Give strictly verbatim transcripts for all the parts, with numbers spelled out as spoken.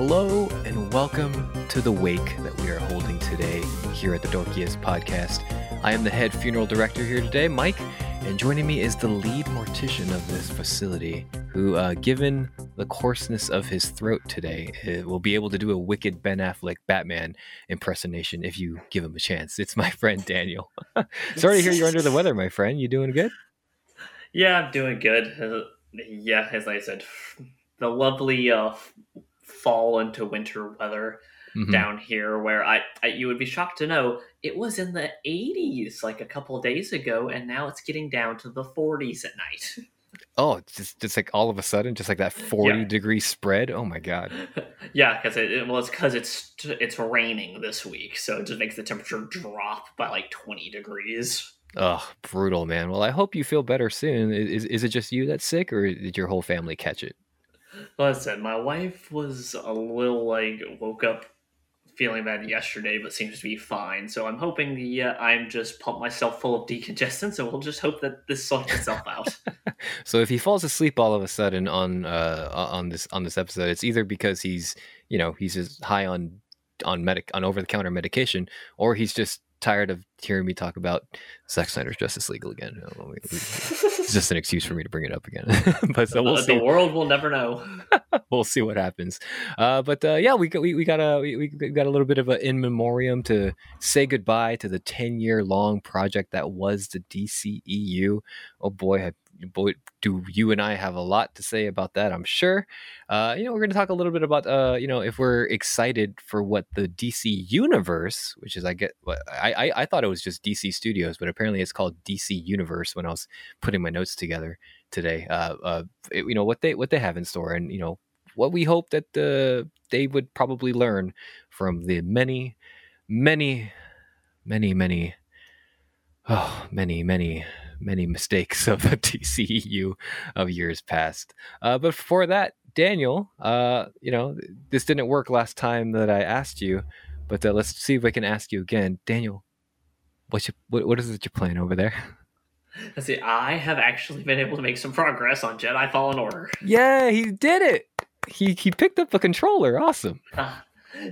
hello and welcome to the wake that we are holding today here at the Dorkiest Podcast. I am the head funeral director here today, Mike, and joining me is the lead mortician of this facility, who, uh, given the coarseness of his throat today, will be able to do a wicked Ben Affleck Batman impersonation if you give him a chance. It's my friend Daniel. Sorry to hear you're under the weather, my friend. You doing good? Yeah, I'm doing good. Uh, yeah, as I said, the lovely uh, fall into winter weather mm-hmm. down here, where I, I you would be shocked to know it was in the eighties like a couple of days ago, and now it's getting down to the forties at night. Oh, it's just just like all of a sudden, just like that forty yeah. degree spread. Oh my god. Yeah, because it, it well, it's because it's it's raining this week, so it just makes the temperature drop by like twenty degrees. Oh, brutal, man. Well, I hope you feel better soon. Is is it just you that's sick, or did your whole family catch it? Listen, my wife was a little like woke up feeling bad yesterday, but seems to be fine. So I'm hoping the uh, I'm just pumped myself full of decongestants, so we'll just hope that this sorts itself out. So if he falls asleep all of a sudden on uh on this on this episode, it's either because he's you know he's just high on on medic on over the counter medication, or he's just tired of hearing me talk about Zack Snyder's Justice League again. It's just an excuse for me to bring it up again. But so we'll the, see. The world will never know. We'll see what happens. Uh, but uh, yeah, we got we, we got a we, we got a little bit of an in memoriam to say goodbye to the ten year long project that was the D C E U. Oh boy, I, boy, do you and I have a lot to say about that, I'm sure. Uh, you know, we're going to talk a little bit about, uh, you know, if we're excited for what the D C Universe, which is, I get, I, I, I thought it was just D C Studios, but apparently it's called D C Universe when I was putting my notes together today. Uh, uh, it, you know, what they, what they have in store, and, you know, what we hope that the, they would probably learn from the many, many, many, many, oh, many, many, many mistakes of the D C E U of years past. Uh, but before that, Daniel, uh, you know, this didn't work last time that I asked you, but uh, let's see if I can ask you again. Daniel, what's your, what, what is it you're playing over there? Let's see, I have actually been able to make some progress on Jedi Fallen Order. Yeah, he did it! He he picked up a controller, awesome. Uh,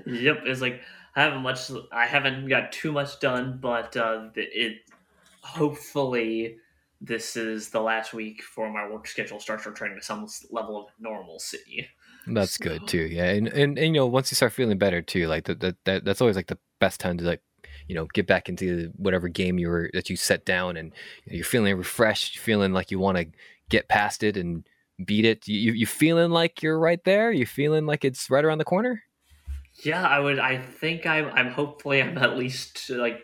yep, it's like, I haven't much, I haven't got too much done, but uh, it hopefully this is the last week for my work schedule starts returning to some level of normalcy. That's so good too. Yeah. And, and, and, you know, once you start feeling better too, like that, that, that, that's always like the best time to like, you know, get back into whatever game you were, that you set down, and you know, you're feeling refreshed, feeling like you want to get past it and beat it. You, you feeling like you're right there. You feeling like it's right around the corner. Yeah, I would, I think I'm, I'm hopefully I'm at least like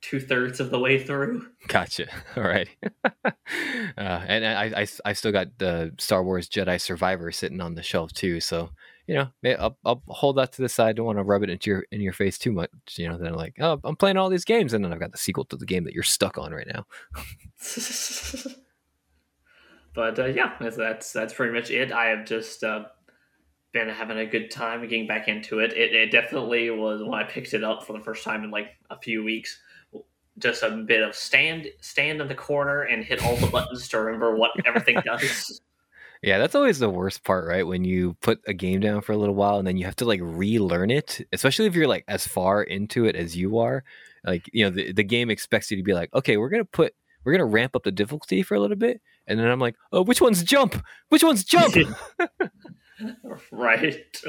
two thirds of the way through. Gotcha. All right. uh, and I, I, I still got the Star Wars Jedi Survivor sitting on the shelf too. So, you know, I'll, I'll hold that to the side. Don't want to rub it into your, in your face too much. You know, then I'm like, oh, I'm playing all these games. And then I've got the sequel to the game that you're stuck on right now. But uh, yeah, that's, that's pretty much it. I have just, uh, been having a good time getting back into it. it. It definitely was, when I picked it up for the first time in like a few weeks, just a bit of stand stand in the corner and hit all the buttons to remember what everything does. Yeah, that's always the worst part, right? When you put a game down for a little while and then you have to like relearn it, especially if you're like as far into it as you are. Like, you know, the, the game expects you to be like, okay, we're going to put, we're going to ramp up the difficulty for a little bit. And then I'm like, oh, which one's jump? Which one's jump? Right.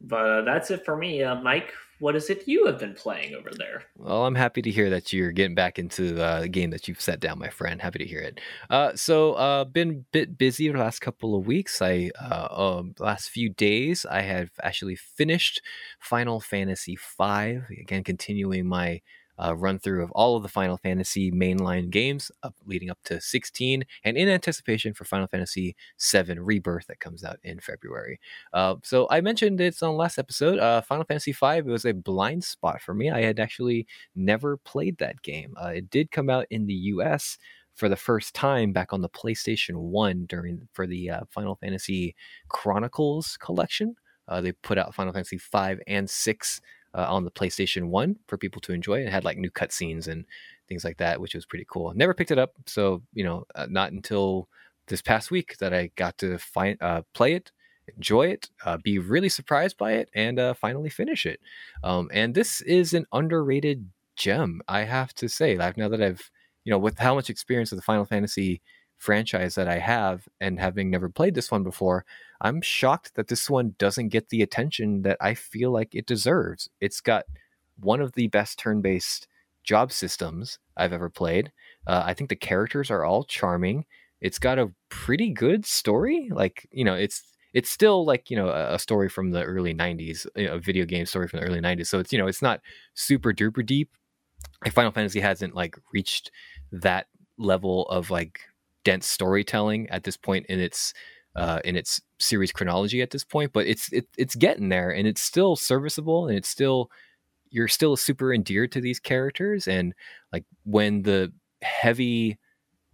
But uh, that's it for me. Uh, Mike, what is it you have been playing over there? Well, I'm happy to hear that you're getting back into uh, the game that you've set down, my friend. Happy to hear it. Uh, so uh, been a bit busy the last couple of weeks. I uh, um, last few days, I have actually finished Final Fantasy five. Again, continuing my uh, run through of all of the Final Fantasy mainline games up leading up to sixteen, and in anticipation for Final Fantasy seven Rebirth that comes out in February. Uh, so I mentioned it's on last episode, uh, Final Fantasy V was a blind spot for me. I had actually never played that game. Uh, it did come out in the U S for the first time back on the PlayStation one during for the uh, Final Fantasy Chronicles collection. Uh, they put out Final Fantasy V and six Uh, on the PlayStation one for people to enjoy. It had like new cutscenes and things like that, which was pretty cool. Never picked it up, so you know, uh, not until this past week that I got to find uh, play it enjoy it, uh, be really surprised by it, and uh, finally finish it. Um, and this is an underrated gem, I have to say. Like, now that I've, you know, with how much experience with the Final Fantasy franchise that I have, and having never played this one before, I'm shocked that this one doesn't get the attention that I feel like it deserves. It's got one of the best turn-based job systems I've ever played. Uh, I think the characters are all charming. It's got a pretty good story. Like, you know, it's it's still like, you know, a story from the early nineties, you know, a video game story from the early nineties. So it's, you know, it's not super duper deep. Final Fantasy hasn't like reached that level of like dense storytelling at this point in its uh, in its series chronology at this point, but it's it, it's getting there, and it's still serviceable, and it's still, you're still super endeared to these characters. And like, when the heavy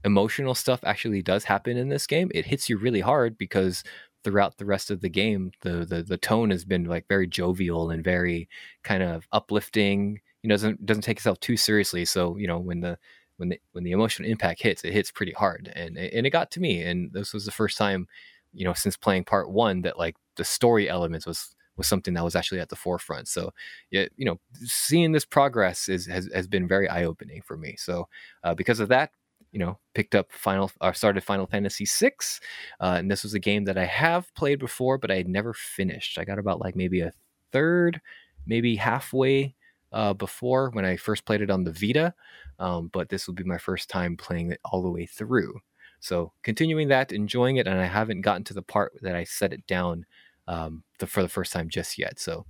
emotional stuff actually does happen in this game, it hits you really hard, because throughout the rest of the game, the the, the tone has been like very jovial and very kind of uplifting. You know, doesn't doesn't take itself too seriously. So, you know, when the when the when the emotional impact hits, it hits pretty hard, and and it got to me. And this was the first time, you know, since playing part one, that like the story elements was was something that was actually at the forefront. So, yeah, you know, seeing this progress is has, has been very eye opening for me. So, uh, because of that, you know, picked up Final or started Final Fantasy six, uh, and this was a game that I have played before, but I had never finished. I got about like maybe a third, maybe halfway uh, before when I first played it on the Vita. Um, but this will be my first time playing it all the way through. So continuing that, enjoying it, and I haven't gotten to the part that I set it down um, the, for the first time just yet. So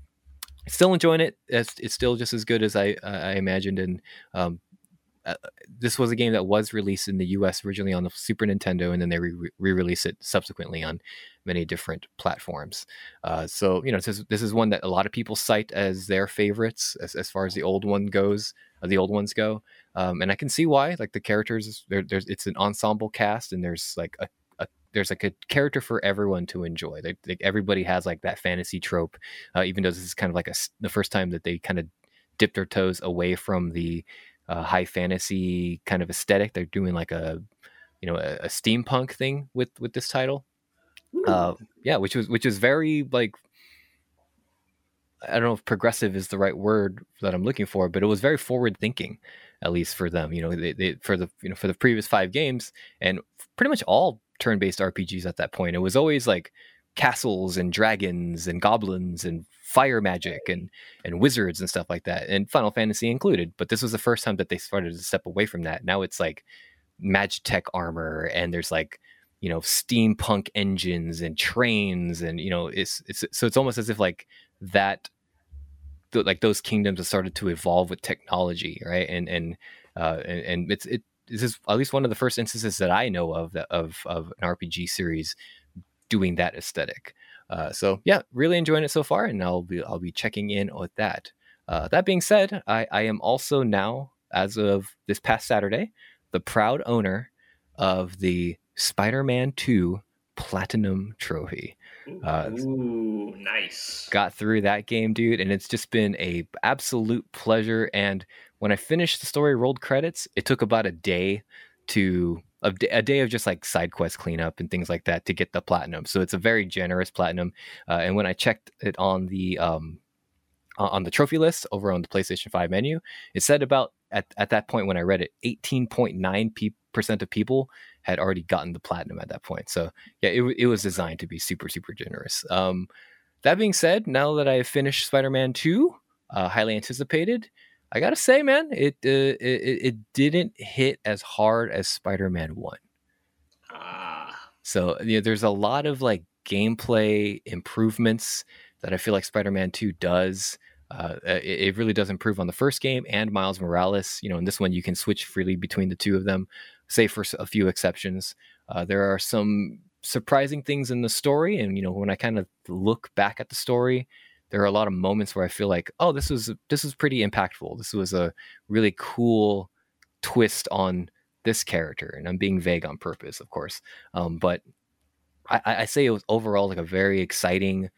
still enjoying it. It's, it's still just as good as I, uh, I imagined. And um, uh, this was a game that was released in the U S originally on the Super Nintendo, and then they re- re-released it subsequently on many different platforms. Uh, so, you know, this is, this is one that a lot of people cite as their favorites as, as far as the old one goes, uh, the old ones go. Um, and I can see why. Like, the characters, there, there's it's an ensemble cast, and there's like a, a there's like a character for everyone to enjoy. Like, like everybody has like that fantasy trope, uh, even though this is kind of like a, the first time that they kind of dipped their toes away from the uh, high fantasy kind of aesthetic. They're doing like a, you know, a, a steampunk thing with with this title. Uh, yeah, which was which is very like, I don't know if progressive is the right word that I'm looking for, but it was very forward thinking, at least for them. You know, they, they for the you know for the previous five games, and pretty much all turn-based R P Gs at that point, it was always like castles and dragons and goblins and fire magic and and wizards and stuff like that, and Final Fantasy included. But this was the first time that they started to step away from that. Now it's like magitech armor, and there's like, you know, steampunk engines and trains, and, you know, it's it's so it's almost as if like that th- like those kingdoms have started to evolve with technology, right? And and uh and, and it's it this is at least one of the first instances that I know of that, of of an R P G series doing that aesthetic. Uh, so yeah, really enjoying it so far, and I'll be I'll be checking in with that. Uh, that being said, I I am also now, as of this past Saturday, the proud owner of the Spider-Man two Platinum Trophy. Uh, Ooh, nice. Got through that game, dude, and it's just been a absolute pleasure. And when I finished the story, rolled credits, it took about a day to a, a day of just like side quest cleanup and things like that to get the platinum. So it's a very generous platinum. Uh, and when I checked it on the um, on the trophy list over on the PlayStation five menu, it said about at at that point when I read it, eighteen point nine people. percent of people had already gotten the platinum at that point. So yeah, it it was designed to be super, super generous. Um, that being said, now that I have finished Spider-Man two, uh, highly anticipated, I gotta say, man, it, uh, it it didn't hit as hard as Spider-Man one. Ah. So you know, there's a lot of like gameplay improvements that I feel like Spider-Man two does. Uh, it, it really does improve on the first game and Miles Morales. You know, in this one, you can switch freely between the two of them, save for a few exceptions. Uh, there are some surprising things in the story. And, you know, when I kind of look back at the story, there are a lot of moments where I feel like, oh, this was this was pretty impactful. This was a really cool twist on this character. And I'm being vague on purpose, of course. Um, but I, I say it was overall like a very exciting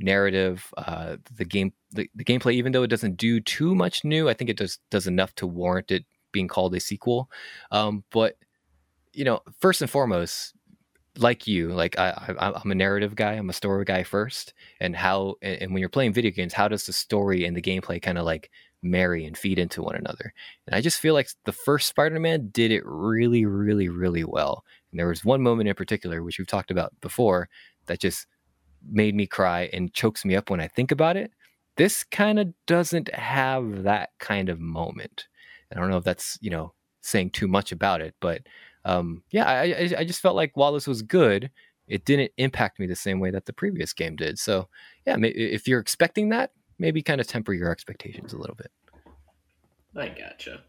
narrative. Uh, the game, the, the gameplay, even though it doesn't do too much new, I think it does does enough to warrant it being called a sequel. Um, but, you know, first and foremost, like you, like I, I, I'm a narrative guy. I'm a story guy first. And how, and when you're playing video games, how does the story and the gameplay kind of like marry and feed into one another? And I just feel like the first Spider-Man did it really, really, really well. And there was one moment in particular, which we've talked about before, that just made me cry and chokes me up when I think about it. This kind of doesn't have that kind of moment. I don't know if that's, you know, saying too much about it, but um, yeah, I, I, I just felt like while this was good, it didn't impact me the same way that the previous game did. So yeah, if you're expecting that, maybe kind of temper your expectations a little bit. I gotcha.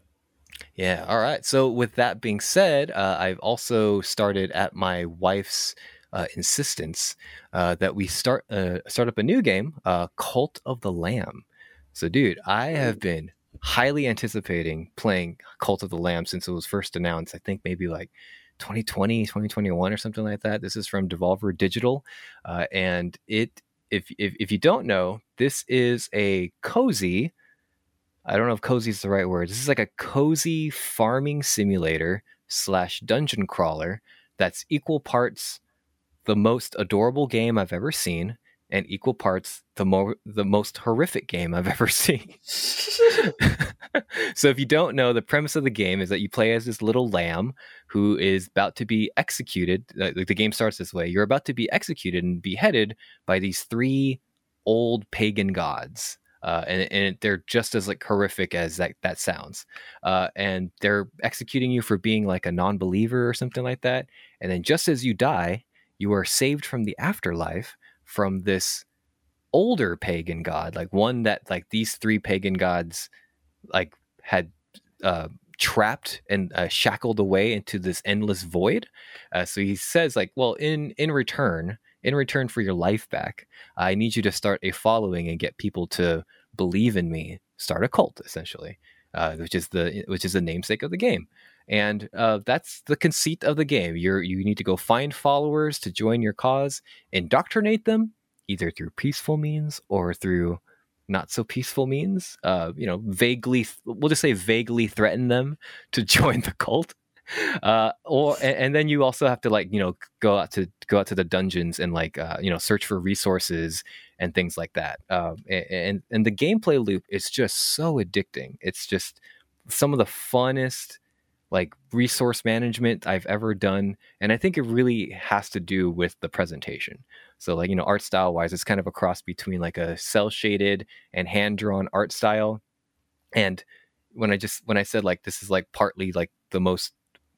Yeah. All right. So with that being said, uh, I've also started at my wife's uh, insistence uh, that we start uh, start up a new game, uh, Cult of the Lamb. So dude, I have been highly anticipating playing Cult of the Lamb since it was first announced, I think maybe like twenty twenty, twenty twenty-one or something like that. This is from Devolver Digital. Uh, and it, if, if if you don't know, this is a cozy, I don't know if cozy is the right word. This is like a cozy farming simulator slash dungeon crawler that's equal parts the most adorable game I've ever seen and equal parts the more the most horrific game I've ever seen. So if you don't know, the premise of the game is that you play as this little lamb who is about to be executed. Like, the game starts this way. You're about to be executed and beheaded by these three old pagan gods. Uh, and, and they're just as like horrific as that, that sounds. Uh, and they're executing you for being like a non-believer or something like that. And then just as you die, you are saved from the afterlife from this older pagan god, like one that like these three pagan gods like had uh trapped and uh, shackled away into this endless void. Uh, so he says like, well, in in return in return for your life back, I need you to start a following and get people to believe in me, start a cult essentially, uh, which is the which is the namesake of the game. And uh, that's the conceit of the game. You're you need to go find followers to join your cause, indoctrinate them either through peaceful means or through not so peaceful means. Uh, you know, vaguely we'll just say vaguely threaten them to join the cult. Uh, or and, and then you also have to like you know go out to go out to the dungeons and like uh, you know search for resources and things like that. Uh, and and the gameplay loop is just so addicting. It's just some of the funnest like resource management I've ever done. And I think it really has to do with the presentation. So like, you know, art style wise, it's kind of a cross between like a cell shaded and hand drawn art style. And when I just, when I said like, this is like partly like the most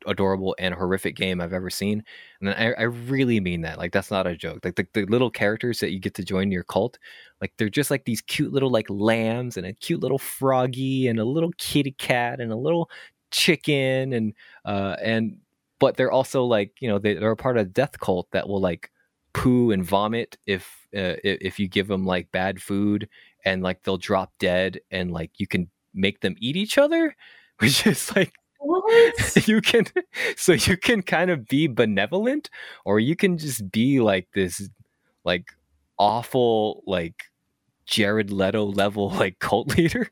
adorable and horrific game I've ever seen. And I, I really mean that. Like, that's not a joke. Like the, the little characters that you get to join your cult, like they're just like these cute little like lambs and a cute little froggy and a little kitty cat and a little chicken and uh and but they're also like you know they, they're a part of a death cult that will like poo and vomit if uh, if you give them like bad food, and like they'll drop dead, and like you can make them eat each other, which is like what? you can so you can kind of be benevolent, or you can just be like this like awful like Jared Leto level like cult leader.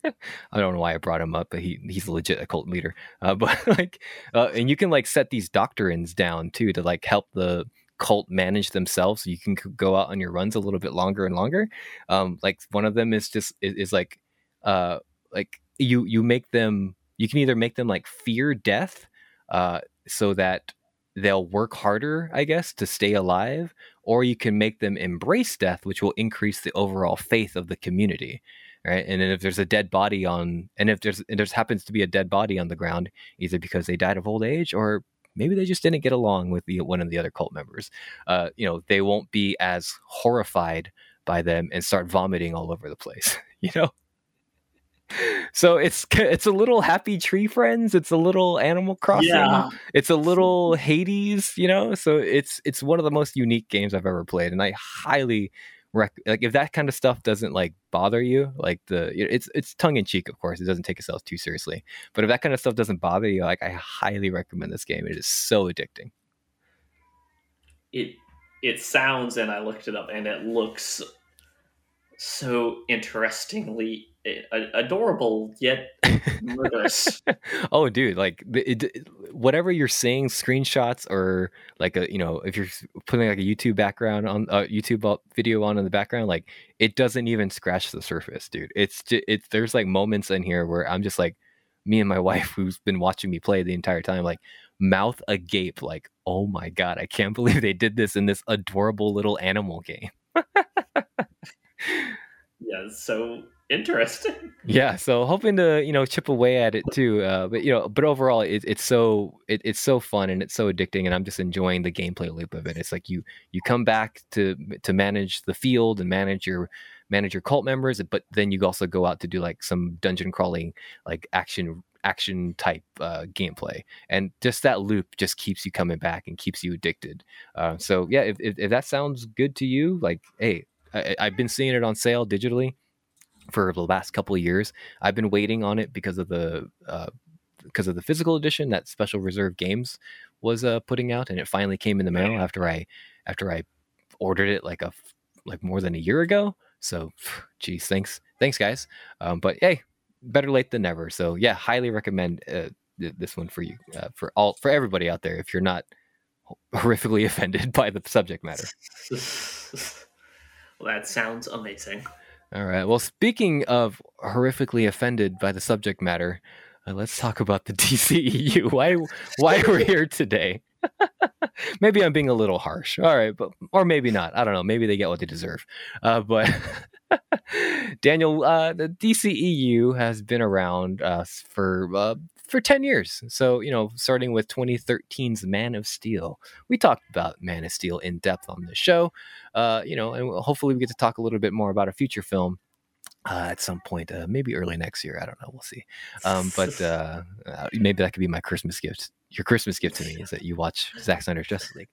I don't know why I brought him up, but he he's legit a cult leader. Uh, but like, uh, and you can like set these doctrines down too to like help the cult manage themselves, so you can go out on your runs a little bit longer and longer. Um, like one of them is just is, is like, uh, like you you make them. You can either make them like fear death, uh, so that they'll work harder, I guess, to stay alive, or you can make them embrace death, which will increase the overall faith of the community, right? And then if there's a dead body on, and if there's and there's happens to be a dead body on the ground, either because they died of old age or maybe they just didn't get along with the, one of the other cult members, uh, you know, they won't be as horrified by them and start vomiting all over the place, you know? So it's it's a little Happy Tree Friends, it's a little Animal Crossing, yeah. It's a little Hades, you know. So it's it's one of the most unique games I've ever played, and I highly rec- like if that kind of stuff doesn't like bother you, like the it's it's tongue in cheek, of course, it doesn't take itself too seriously. But if that kind of stuff doesn't bother you, like I highly recommend this game. It is so addicting. It it sounds, and I looked it up, and it looks so interestingly adorable yet murderous. Oh dude, like it, it, whatever you're saying, screenshots or like a, you know, if you're putting like a YouTube background on a YouTube video on in the background, like it doesn't even scratch the surface, dude. It's just, it's, there's like moments in here where I'm just like, me and my wife, who's been watching me play the entire time, like mouth agape, like, oh my God, I can't believe they did this in this adorable little animal game. Yeah, so interesting. Yeah, so hoping to, you know, chip away at it too. Uh, but you know, but overall, it, it's so it, it's so fun and it's so addicting, and I'm just enjoying the gameplay loop of it. It's like you you come back to to manage the field and manage your manage your cult members, but then you also go out to do like some dungeon crawling, like action action type uh, gameplay, and just that loop just keeps you coming back and keeps you addicted. Uh, so yeah, if, if if that sounds good to you, like, hey, I, I've been seeing it on sale digitally for the last couple of years. I've been waiting on it because of the uh, because of the physical edition that Special Reserve Games was uh, putting out, and it finally came in the mail after I after I ordered it like a like more than a year ago. So, geez, thanks, thanks, guys. Um, but hey, better late than never. So yeah, highly recommend uh, th- this one for you, uh, for all, for everybody out there. If you're not horrifically offended by the subject matter, well, that sounds amazing. All right. Well, speaking of horrifically offended by the subject matter, uh, let's talk about the D C E U. Why, why we're here today? Maybe I'm being a little harsh. All right, but or maybe not. I don't know. Maybe they get what they deserve. Uh, but Daniel, uh, the D C E U has been around uh, for uh, for ten years. So, you know, starting with twenty thirteen's Man of Steel, we talked about Man of Steel in depth on the show. Uh, you know, and hopefully we get to talk a little bit more about a future film. Uh, at some point, uh, maybe early next year. I don't know. We'll see. Um, but uh, uh, maybe that could be my Christmas gift. Your Christmas gift to me is that you watch Zack Snyder's Justice League.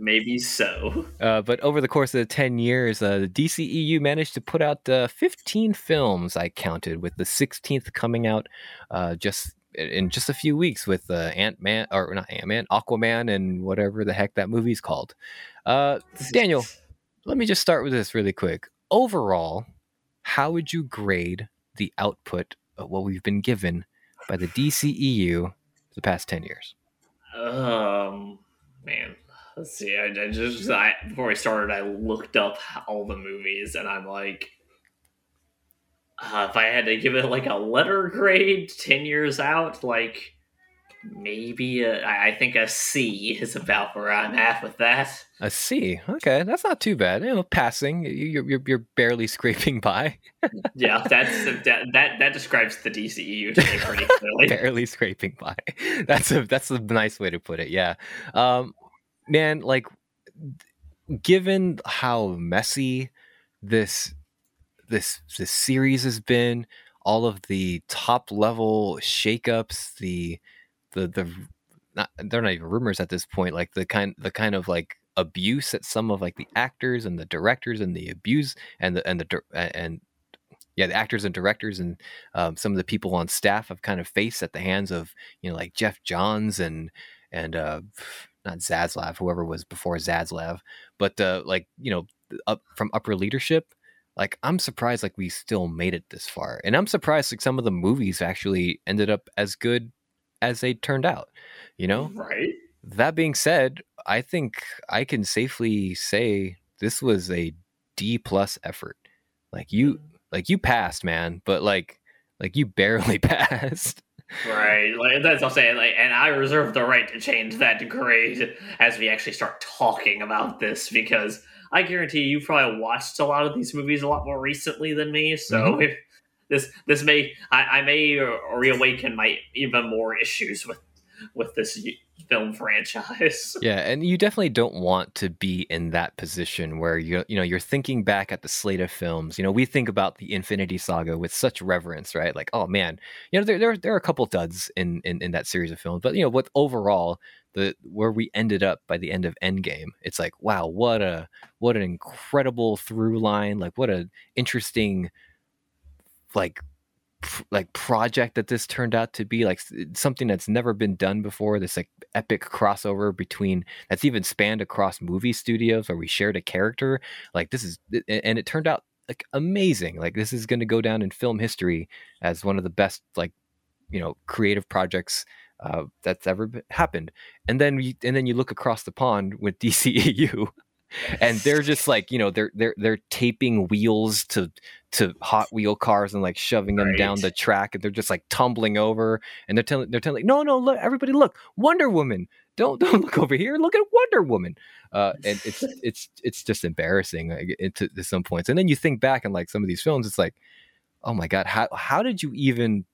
Maybe so. Uh, but over the course of the ten years, uh, the D C E U managed to put out uh, fifteen films, I counted, with the sixteenth coming out uh, just in just a few weeks with uh, Ant-Man, or not Ant-Man, Aquaman, and whatever the heck that movie's called. Uh, Daniel, let me just start with this really quick. Overall, how would you grade the output of what we've been given by the D C E U for the past ten years? Um, man, let's see. I, I just I, before I started, I looked up all the movies, and I'm like, uh, if I had to give it like a letter grade, ten years out, like maybe a, I think a C is about where I'm at with that. A C, okay, that's not too bad. You know, passing, you're you're, you're barely scraping by. Yeah, that's that, that that describes the D C E U today pretty clearly. Barely scraping by. That's a that's a nice way to put it. Yeah, um, man, like given how messy this this this series has been, all of the top level shakeups, the the the not, they're not even rumors at this point, like the kind the kind of like abuse at some of like the actors and the directors and the abuse and the and the and yeah the actors and directors and um, some of the people on staff have kind of faced at the hands of, you know, like Jeff Johns and and uh not Zaslav, whoever was before Zaslav, but uh like, you know, up from upper leadership. Like, I'm surprised like we still made it this far, and I'm surprised like some of the movies actually ended up as good as they turned out, you know? Right. That being said, I think I can safely say this was a D plus effort. Like you, like you passed, man, but like, like you barely passed. Right. Like, that's what I'm saying. Like, and I reserve the right to change that grade as we actually start talking about this, because I guarantee you probably watched a lot of these movies a lot more recently than me. So mm-hmm. if, This this may I, I may reawaken my even more issues with with this film franchise. Yeah, and you definitely don't want to be in that position where you you know you're thinking back at the slate of films. You know, we think about the Infinity Saga with such reverence, right? Like, oh man, you know there there, there are a couple duds in, in in that series of films, but you know what? Overall, the where we ended up by the end of Endgame, it's like, wow, what a what an incredible through line, like what an interesting. like like project that this turned out to be, like something that's never been done before, this like epic crossover between that's even spanned across movie studios where we shared a character like this is, and it turned out like amazing. Like this is going to go down in film history as one of the best, like, you know, creative projects uh, that's ever been, happened. And then you, and then you look across the pond with D C E U, and they're just like, you know, they're they're they're taping wheels to to Hot Wheel cars and like shoving them right. down the track, and they're just like tumbling over, and they're telling they're telling like, no no look, everybody look, Wonder Woman, don't don't look over here, look at Wonder Woman. Uh, and it's it's it's just embarrassing like, it, to, to some points. And then you think back and like some of these films, it's like, oh my god, how how did you even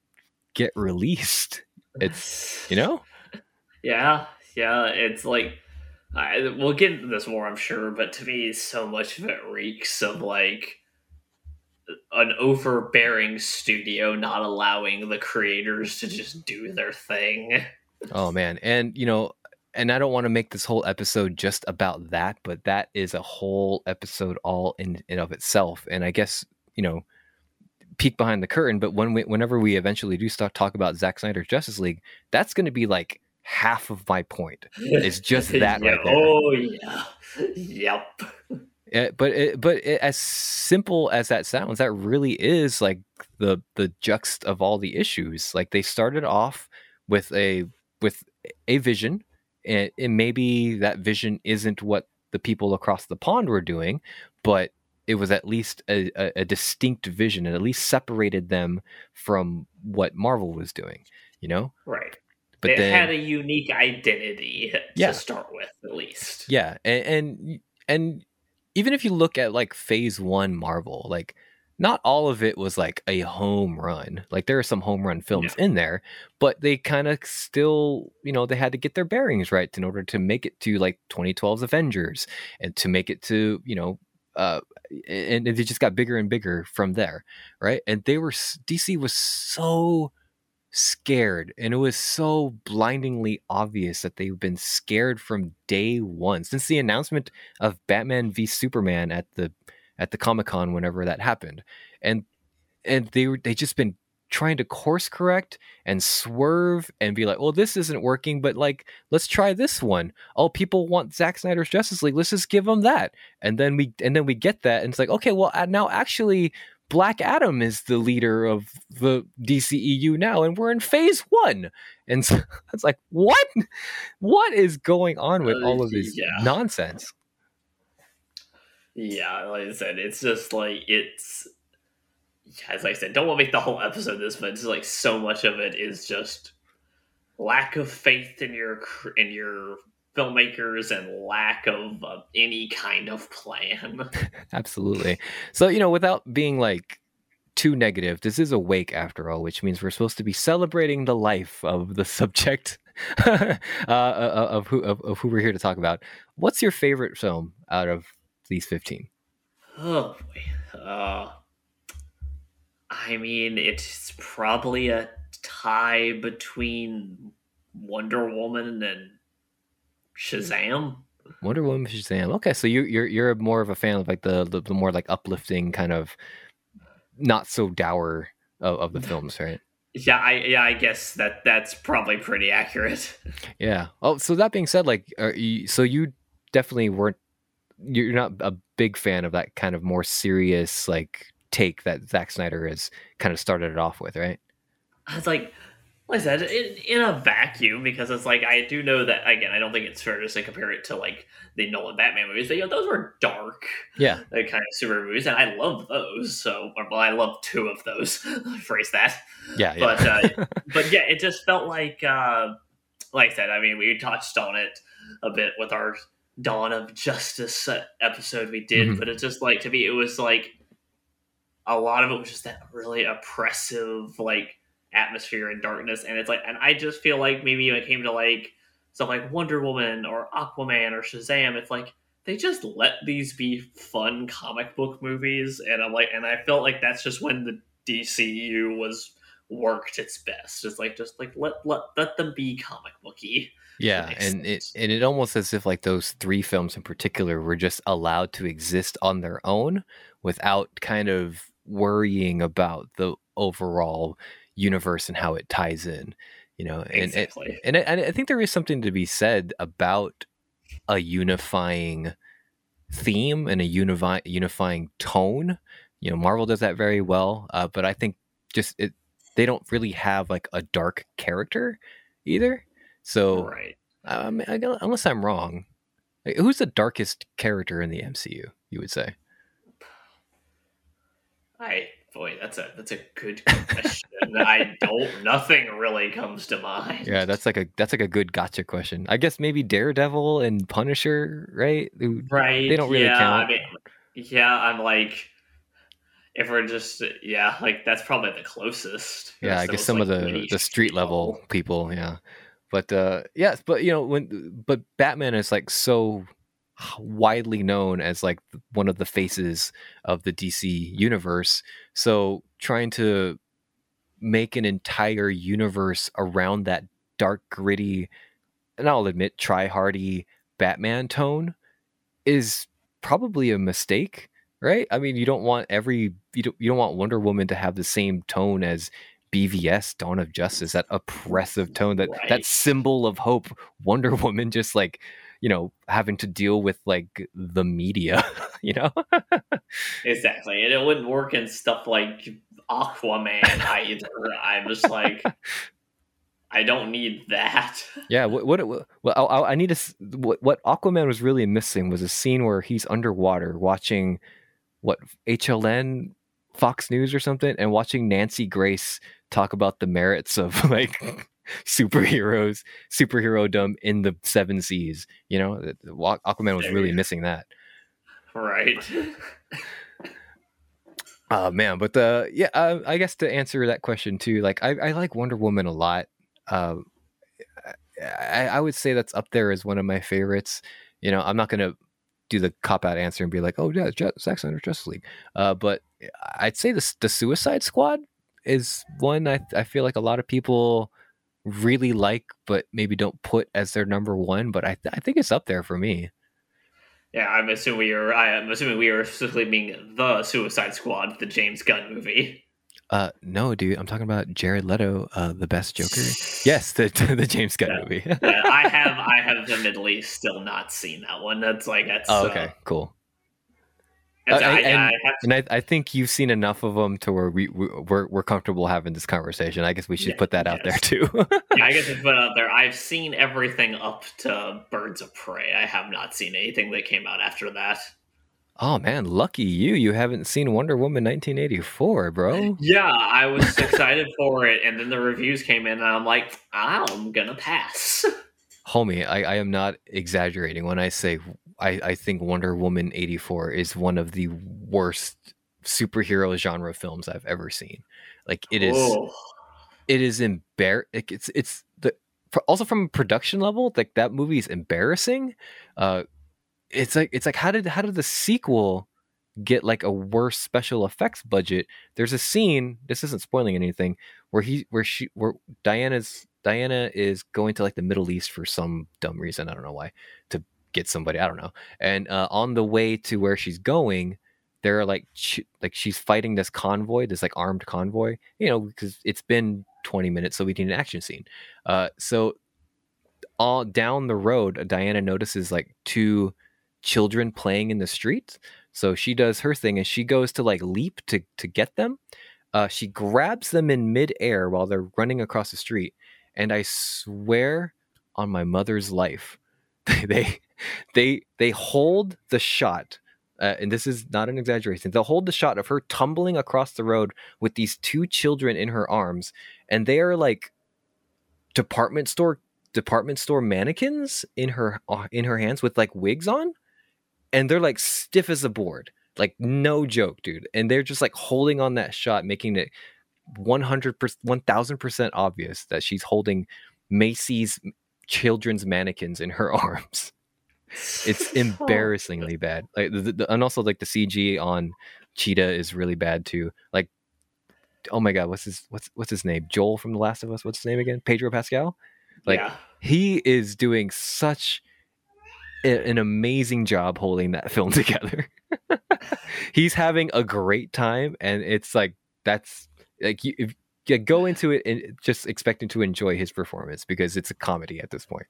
get released? It's, you know, yeah yeah it's like, I, we'll get into this more, I'm sure, but to me, so much of it reeks of like an overbearing studio not allowing the creators to just do their thing. Oh man, and you know, and I don't want to make this whole episode just about that, but that is a whole episode all in and of itself. And I guess, you know, peek behind the curtain, but when we, whenever we eventually do start talk about Zack Snyder's Justice League, that's going to be like half of my point. It's just that yeah, right there. Oh yeah, yep. It, but it, but it, as simple as that sounds, that really is like the the juxt of all the issues. Like they started off with a with a vision, and, and maybe that vision isn't what the people across the pond were doing, but it was at least a, a, a distinct vision, and at least separated them from what Marvel was doing. You know, right. But it then, had a unique identity yeah. to start with, at least. Yeah, and, and and even if you look at like Phase One Marvel, like not all of it was like a home run. Like there are some home run films yeah. in there, but they kind of still, you know, they had to get their bearings right in order to make it to like twenty twelve's Avengers, and to make it to, you know, uh, and it just got bigger and bigger from there, right? And they were D C was so scared, and it was so blindingly obvious that they've been scared from day one since the announcement of Batman v Superman at the at the Comic-Con, whenever that happened, and and they were they just been trying to course correct and swerve and be like, well, this isn't working, but like let's try this one. Oh, people want Zack Snyder's Justice League, let's just give them that. And then we and then we get that, and it's like, okay, well now actually Black Adam is the leader of the D C E U now, and we're in Phase One. And so it's like, what? What is going on with all of this yeah. nonsense? Yeah, like I said, it's just like, it's, as I said, don't want to make the whole episode of this, but it's like so much of it is just lack of faith in your in your filmmakers and lack of uh, any kind of plan. Absolutely. So, you know, without being like too negative, this is a wake after all, which means we're supposed to be celebrating the life of the subject uh, of who of, of who we're here to talk about. What's your favorite film out of these fifteen? Oh boy. Uh, I mean, it's probably a tie between Wonder Woman and Shazam. Wonder Woman, Shazam. Okay, so you, you're you're more of a fan of like the the, the more like uplifting kind of, not so dour of, of the films, right? Yeah, I yeah I guess that that's probably pretty accurate. Yeah. Oh, so that being said, like, are you, so you definitely weren't. You're not a big fan of that kind of more serious like take that Zack Snyder has kind of started it off with, right? I was like. Like I said, in, in a vacuum, because it's like, I do know that, again, I don't think it's fair just to compare it to, like, the Nolan Batman movies, but, you know, those were dark yeah, like, kind of superhero movies, and I love those, so, or, well, I love two of those, phrase that. Yeah, yeah. But, uh, but, yeah, it just felt like, uh, like I said, I mean, we touched on it a bit with our Dawn of Justice episode we did, mm-hmm. but it's just, like, to me, it was, like, a lot of it was just that really oppressive, like, atmosphere and darkness, and it's like, and I just feel like maybe when it came to like stuff like Wonder Woman or Aquaman or Shazam, it's like they just let these be fun comic book movies, and I'm like, and I felt like that's just when the D C U was worked its best. It's like just like let let let them be comic booky. Yeah, and it and it almost as if like those three films in particular were just allowed to exist on their own without kind of worrying about the overall universe and how it ties in, you know, and exactly. and, and, I, and I think there is something to be said about a unifying theme and a unifi- unifying tone. You know, Marvel does that very well, uh, but I think just it, they don't really have like a dark character either. So right. um, I don't, unless I'm wrong, like, who's the darkest character in the M C U, you would say? I boy, that's a that's a good question. I don't. Nothing really comes to mind. Yeah, that's like a that's like a good gotcha question. I guess maybe Daredevil and Punisher, right? Right. They don't really yeah, count. I mean, yeah, I'm like, if we're just yeah, like that's probably the closest. Yeah, I guess some like of the the street level people. Yeah, but uh, yes, but you know when but Batman is like so widely known as like one of the faces of the D C universe. So trying to make an entire universe around that dark, gritty, and I'll admit try-hardy Batman tone is probably a mistake, right? I mean, you don't want every you don't, you don't want Wonder Woman to have the same tone as B V S Dawn of Justice, that oppressive tone, that right. that symbol of hope. Wonder Woman just like, you know, having to deal with like the media, you know? Exactly. And it wouldn't work in stuff like Aquaman either. I'm just like, I don't need that. Yeah. What, what, what I, I need to, what, what Aquaman was really missing was a scene where he's underwater watching what H L N Fox News or something and watching Nancy Grace talk about the merits of like, superheroes superhero-dom in the seven seas, you know. Aquaman was really missing that, right? Oh man, but uh yeah I, I guess to answer that question too, like I, I like Wonder Woman a lot. um I, I would say that's up there as one of my favorites. You know, I'm not gonna do the cop-out answer and be like, oh yeah, Zack Snyder's Justice League, uh but I'd say the, the Suicide Squad is one I, I feel like a lot of people really like but maybe don't put as their number one, but I th- I think it's up there for me. Yeah, I'm assuming we are I'm assuming we are specifically being the Suicide Squad, the James Gunn movie. Uh no, dude, I'm talking about Jared Leto, uh the best Joker. Yes, the the James Gunn yeah. movie. Yeah, I have I have admittedly still not seen that one. That's like that's oh, okay, uh, cool. That's, uh, I, and I, have and I, I think you've seen enough of them to where we, we, we're we're comfortable having this conversation. I guess we should yeah, put that yes. out there too. Yeah, I guess we put it out there. I've seen everything up to Birds of Prey. I have not seen anything that came out after that. Oh man, lucky you. You haven't seen Wonder Woman nineteen eighty-four, bro. Yeah, I was excited for it. And then the reviews came in and I'm like, I'm going to pass. Homie, I, I am not exaggerating when I say I, I think Wonder Woman eighty-four is one of the worst superhero genre films I've ever seen. Like it is, Whoa. it is embar. Like it's it's the also from a production level, like that movie is embarrassing. Uh, it's like it's like how did how did the sequel get like a worse special effects budget? There's a scene. This isn't spoiling anything. Where he where she where Diana's. Diana is going to like the Middle East for some dumb reason. I don't know why, to get somebody. I don't know. And uh, on the way to where she's going, there are like ch- like she's fighting this convoy, this like armed convoy. You know, because it's been twenty minutes, so we need an action scene. Uh, so all down the road, Diana notices like two children playing in the street. So she does her thing and she goes to like leap to to get them. Uh, she grabs them in midair while they're running across the street. And I swear on my mother's life, they they they hold the shot, uh, and this is not an exaggeration. They'll hold the shot of her tumbling across the road with these two children in her arms, and they are like department store department store mannequins in her in her hands with like wigs on, and they're like stiff as a board, like no joke, dude. And they're just like holding on that shot, making it one hundred percent, one thousand percent obvious that she's holding Macy's children's mannequins in her arms. It's embarrassingly bad. Like, the, the, and also like the C G on Cheetah is really bad too. Like, oh my God, what's his what's what's his name? Joel from The Last of Us. What's his name again? Pedro Pascal. Like yeah. he is doing such a, an amazing job holding that film together. He's having a great time, and it's like that's. Like you, if, you go into it and just expecting to enjoy his performance because it's a comedy at this point.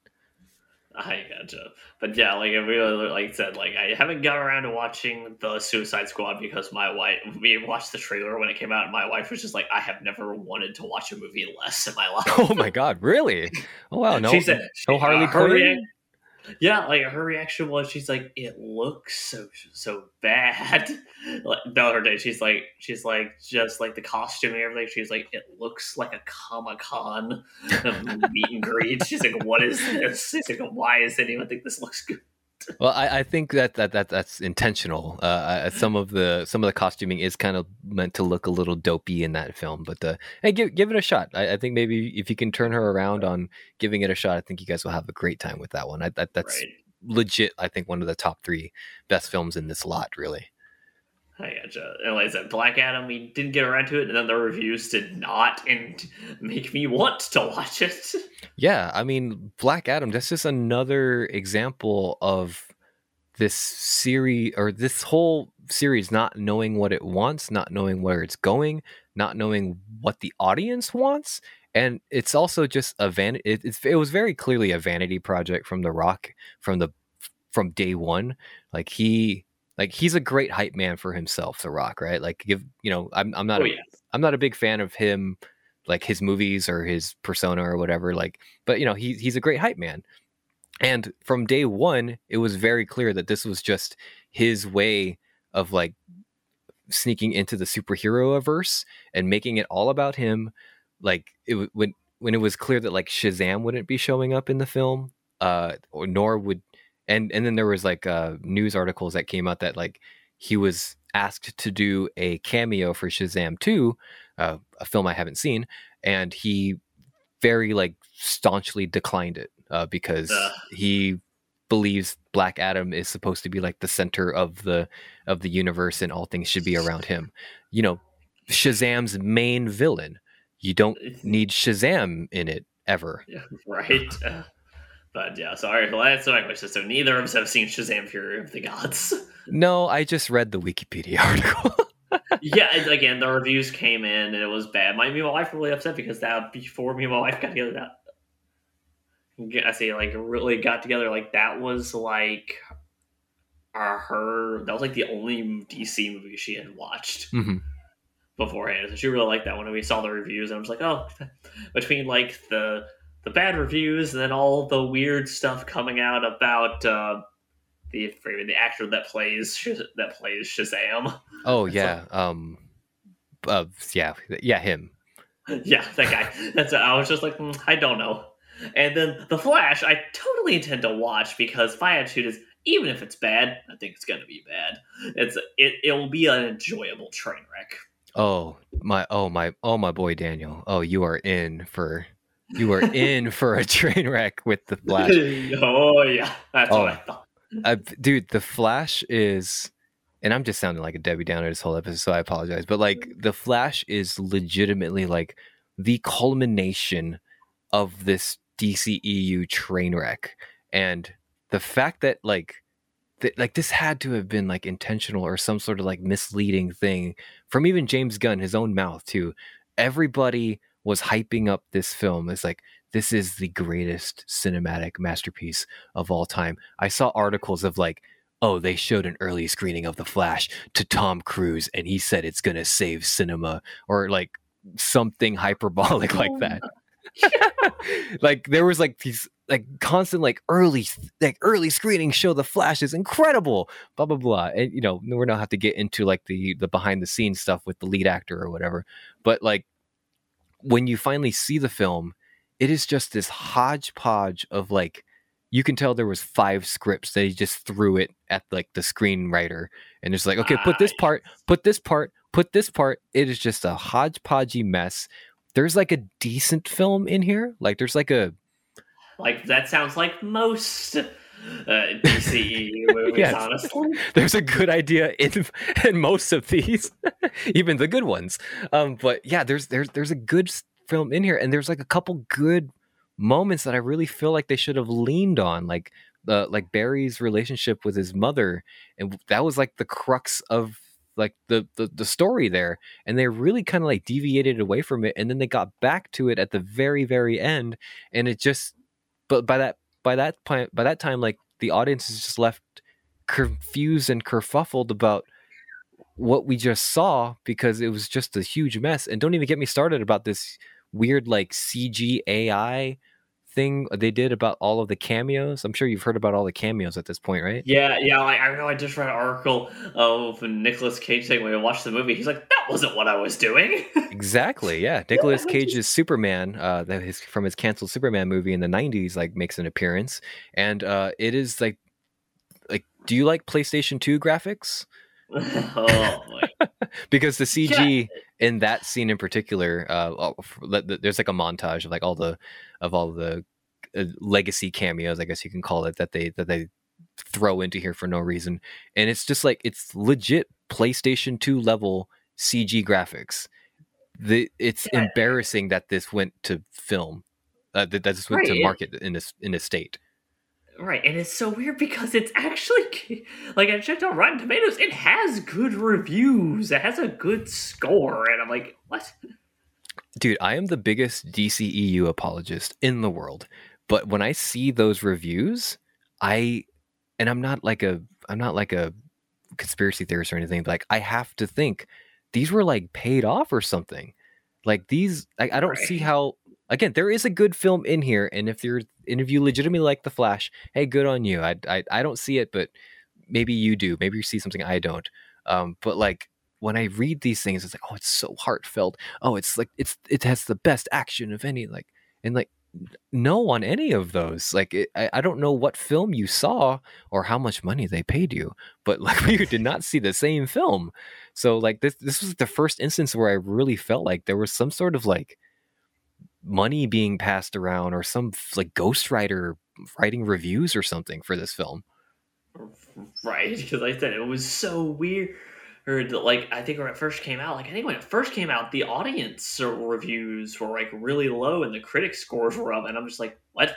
I gotcha. But yeah, like I really like said, like I haven't got around to watching the Suicide Squad because my wife, we watched the trailer when it came out, and my wife was just like, I have never wanted to watch a movie less in my life. Oh my god, really? Oh wow, no, she said, no she, Harley uh, Quinn. Rea- yeah, like her reaction was, she's like, it looks so so bad. Like the other day, she's like, she's like, just like the costume and everything. She's like, it looks like a Comic-Con meet and greet. She's like, what is this? She's like, why does anyone think this looks good? Well, I, I think that, that that that's intentional. Uh, some of the some of the costuming is kind of meant to look a little dopey in that film. But uh, hey, give give it a shot. I, I think maybe if you can turn her around on giving it a shot, I think you guys will have a great time with that one. I, that that's right. Legit. I think one of the top three best films in this lot, really. I gotcha. And like I said, Black Adam, we didn't get around to it, and then the reviews did not and make me want to watch it. Yeah, I mean, Black Adam, that's just another example of this series, or this whole series not knowing what it wants, not knowing where it's going, not knowing what the audience wants. And it's also just a vanity. It, it, it was very clearly a vanity project from The Rock, from the from day one. Like, he... Like he's a great hype man for himself, The Rock, right? Like, give you know, I'm I'm not oh, a, yeah. I'm not a big fan of him, like his movies or his persona or whatever. Like, but you know, he he's a great hype man, and from day one, it was very clear that this was just his way of like sneaking into the superhero-averse and making it all about him. Like it when when it was clear that like Shazam wouldn't be showing up in the film, uh, or nor would. And and then there was like uh, news articles that came out that like he was asked to do a cameo for Shazam two, uh, a film I haven't seen, and he very like staunchly declined it uh, because Ugh. he believes Black Adam is supposed to be like the center of the of the universe and all things should be around him. You know, Shazam's main villain. You don't need Shazam in it ever. Yeah, right. Uh. But yeah, sorry. That's my question. So neither of us have seen Shazam! Fury of the Gods. No, I just read the Wikipedia article. Yeah, again, the reviews came in and it was bad. My me, my wife really upset because that before me, my wife got together. That I say, like, really got together. Like that was like uh, her. That was like the only D C movie she had watched. Mm-hmm. Beforehand, so she really liked that one. And we saw the reviews, and I was like, oh, between like the. the bad reviews and then all the weird stuff coming out about uh, the the actor that plays that plays Shazam. Oh yeah, like, um, uh, yeah, yeah, him. Yeah, that guy. That's I was just like, mm, I don't know. And then The Flash, I totally intend to watch because my attitude is even if it's bad, I think it's gonna be bad. It's it it will be an enjoyable train wreck. Oh my! Oh my! Oh my boy, Daniel. Oh, you are in for. You were in for a train wreck with The Flash. Oh, yeah. That's oh, what I thought. Uh, dude, The Flash is... And I'm just sounding like a Debbie Downer this whole episode, so I apologize. But, like, The Flash is legitimately, like, the culmination of this D C E U train wreck. And the fact that, like... Th- like, this had to have been, like, intentional or some sort of, like, misleading thing from even James Gunn, his own mouth, too. Everybody... was hyping up this film. It's like, this is the greatest cinematic masterpiece of all time. I saw articles of like, oh, they showed an early screening of The Flash to Tom Cruise and he said it's gonna save cinema or like something hyperbolic like that. Like there was like these like constant like early like early screening show The Flash is incredible, blah blah blah. And you know, we're not have to get into like the the behind the scenes stuff with the lead actor or whatever. But like when you finally see the film, it is just this hodgepodge of like, you can tell there was five scripts that he just threw it at like the screenwriter and it's like, okay, put this part, put this part, put this part. It is just a hodgepodgey mess. There's like a decent film in here. Like there's like a, like that sounds like most uh, D C E U movies, yes. Honestly. There's a good idea in, in most of these, even the good ones. Um, but yeah, there's there's there's a good film in here, and there's like a couple good moments that I really feel like they should have leaned on, like the uh, like Barry's relationship with his mother, and that was like the crux of like the the, the story there. And they really kind of like deviated away from it, and then they got back to it at the very very end, and it just. But by that by that point, by that time, like the audience is just left confused and kerfuffled about what we just saw, because it was just a huge mess. And don't even get me started about this weird like C G A I thing they did about all of the cameos. I'm sure you've heard about all the cameos at this point, right? Yeah, yeah. Like, I know I just read an article of Nicolas Cage saying when we watched the movie, he's like, that wasn't what I was doing. Exactly, yeah. Nicolas Cage's Superman, uh, that his, from his canceled Superman movie in the nineties, like makes an appearance. And uh, it is like, like, do you like PlayStation two graphics? Oh my. Because the C G yeah. in that scene in particular, uh, there's like a montage of like all the of all the legacy cameos, I guess you can call it, that they that they throw into here for no reason, and it's just like it's legit PlayStation two level C G graphics. The it's yeah. embarrassing that this went to film, uh, that that this went right. to market in this in this state. Right, and it's so weird because it's actually, like, I checked on Rotten Tomatoes, it has good reviews, it has a good score, and I'm like, what? Dude, I am the biggest D C E U apologist in the world, but when I see those reviews, I, and I'm not like a, I'm not like a conspiracy theorist or anything, but like, I have to think, these were like paid off or something. Like, these, I, I don't right. see how... Again, there is a good film in here, and if you're and if you legitimately like The Flash, hey, good on you. I, I I don't see it, but maybe you do. Maybe you see something I don't. Um, but like when I read these things, it's like, oh, it's so heartfelt. Oh, it's like it's it has the best action of any like and like no on any of those. Like it, I I don't know what film you saw or how much money they paid you, but like you did not see the same film. So like this this was the first instance where I really felt like there was some sort of like money being passed around or some like ghostwriter writing reviews or something for this film. Right, because like I said, it was so weird. Like I think when it first came out, like I think when it first came out, the audience reviews were like really low and the critic scores were up, and I'm just like, what?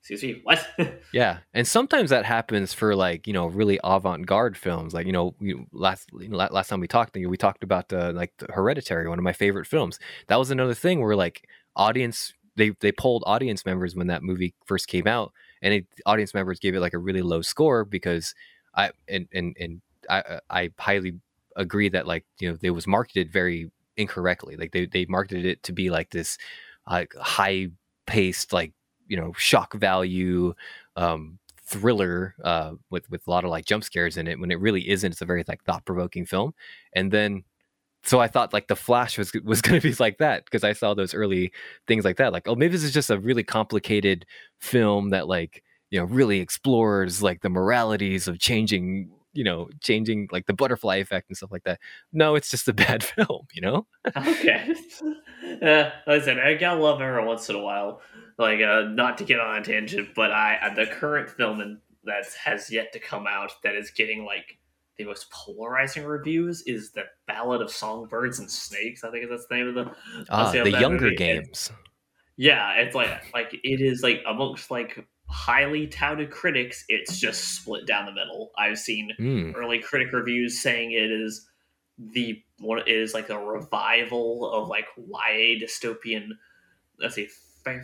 Excuse me, what? Yeah, and sometimes that happens for like, you know, really avant-garde films. Like, you know, we, last last time we talked, we talked about uh, like the Hereditary, one of my favorite films. That was another thing where like audience they they polled audience members when that movie first came out, and it, audience members gave it like a really low score because I and and and I I highly agree that like, you know, it was marketed very incorrectly. Like they they marketed it to be like this uh, high paced like, you know, shock value um thriller uh with with a lot of like jump scares in it when it really isn't. It's a very like thought provoking film, and then. So I thought like The Flash was was going to be like that because I saw those early things like that. Like, oh, maybe this is just a really complicated film that like, you know, really explores like the moralities of changing, you know, changing like the butterfly effect and stuff like that. No, it's just a bad film, you know? Okay. Uh, like I said, I gotta love every once in a while. Like, uh, not to get on a tangent, but I the current film that has yet to come out that is getting like the most polarizing reviews is The Ballad of Songbirds and Snakes. I think that's the name of the uh, the younger movie. Games. And, yeah, it's like like it is like amongst like highly touted critics, it's just split down the middle. I've seen mm. early critic reviews saying it is the one is like a revival of like Y A dystopian, let's see,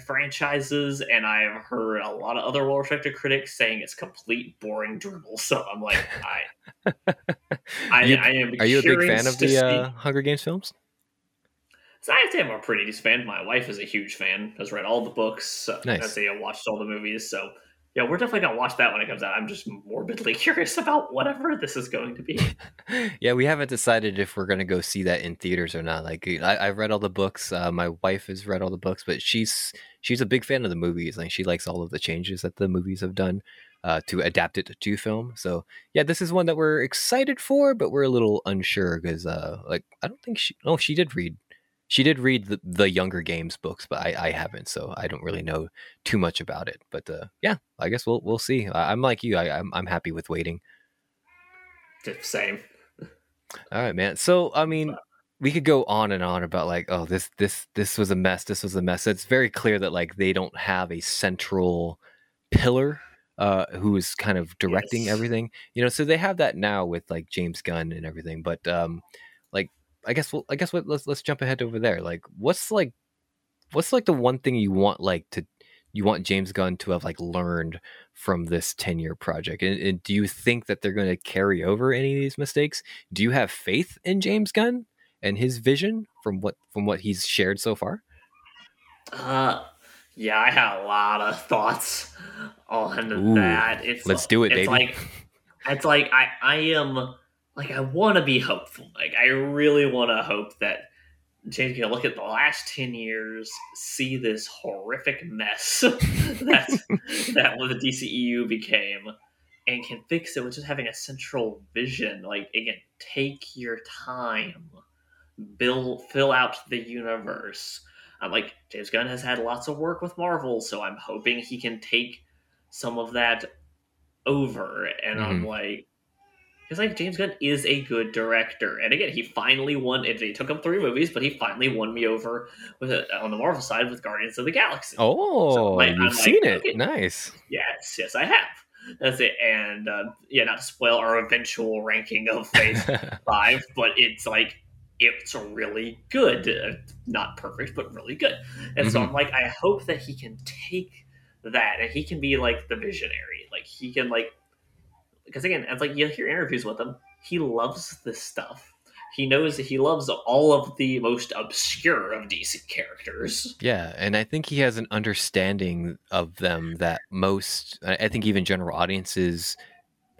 franchises, and I have heard a lot of other well-respected critics saying it's complete boring dribble. So I'm like, I, I, you, I am. Are you a big fan of the uh, Hunger Games films? So I have to say I'm a pretty decent fan. My wife is a huge fan. Has read all the books. So nice. I say I watched all the movies. So yeah, we're definitely gonna watch that when it comes out. I'm just morbidly curious about whatever this is going to be. Yeah, we haven't decided if we're gonna go see that in theaters or not. Like, I, I've read all the books. Uh, my wife has read all the books, but she's she's a big fan of the movies. Like, she likes all of the changes that the movies have done uh, to adapt it to film. So yeah, this is one that we're excited for, but we're a little unsure because, uh, like, I don't think she. Oh, she did read. She did read the, the Younger Games books, but I, I haven't, so I don't really know too much about it. But uh, yeah, I guess we'll we'll see. I, I'm like you; I, I'm I'm happy with waiting. Same. All right, man. So I mean, we could go on and on about like, oh, this this this was a mess. This was a mess. It's very clear that like they don't have a central pillar uh, who is kind of directing yes. everything. You know, so they have that now with like James Gunn and everything, but um, like. I guess we'll, I guess what let's let's jump ahead over there. Like what's like what's like the one thing you want like to you want James Gunn to have like learned from this ten-year project. And, and do you think that they're going to carry over any of these mistakes? Do you have faith in James Gunn and his vision from what from what he's shared so far? Uh, yeah, I had a lot of thoughts on Ooh, that. It's let's like, do it, it's baby. Like, it's like I, I am like I want to be hopeful. Like I really want to hope that James Gunn look at the last ten years, see this horrific mess that that what the D C E U became, and can fix it with just having a central vision. Like again, take your time, build, fill out the universe. I'm like, James Gunn has had lots of work with Marvel, so I'm hoping he can take some of that over. And mm-hmm. I'm like, because like James Gunn is a good director, and again, he finally won. It took him three movies, but he finally won me over with it, on the Marvel side with Guardians of the Galaxy. Oh, so like, you've I'm seen like, it? Okay. Nice. Yes, yes, I have. That's it. And uh, yeah, not to spoil our eventual ranking of Phase Five, but it's like. It's really good, uh, not perfect, but really good. And mm-hmm. so I'm like, I hope that he can take that and he can be like the visionary. Like he can like, because again, it's like you'll hear interviews with him. He loves this stuff. He knows that he loves all of the most obscure of D C characters. Yeah, and I think he has an understanding of them that most, I think even general audiences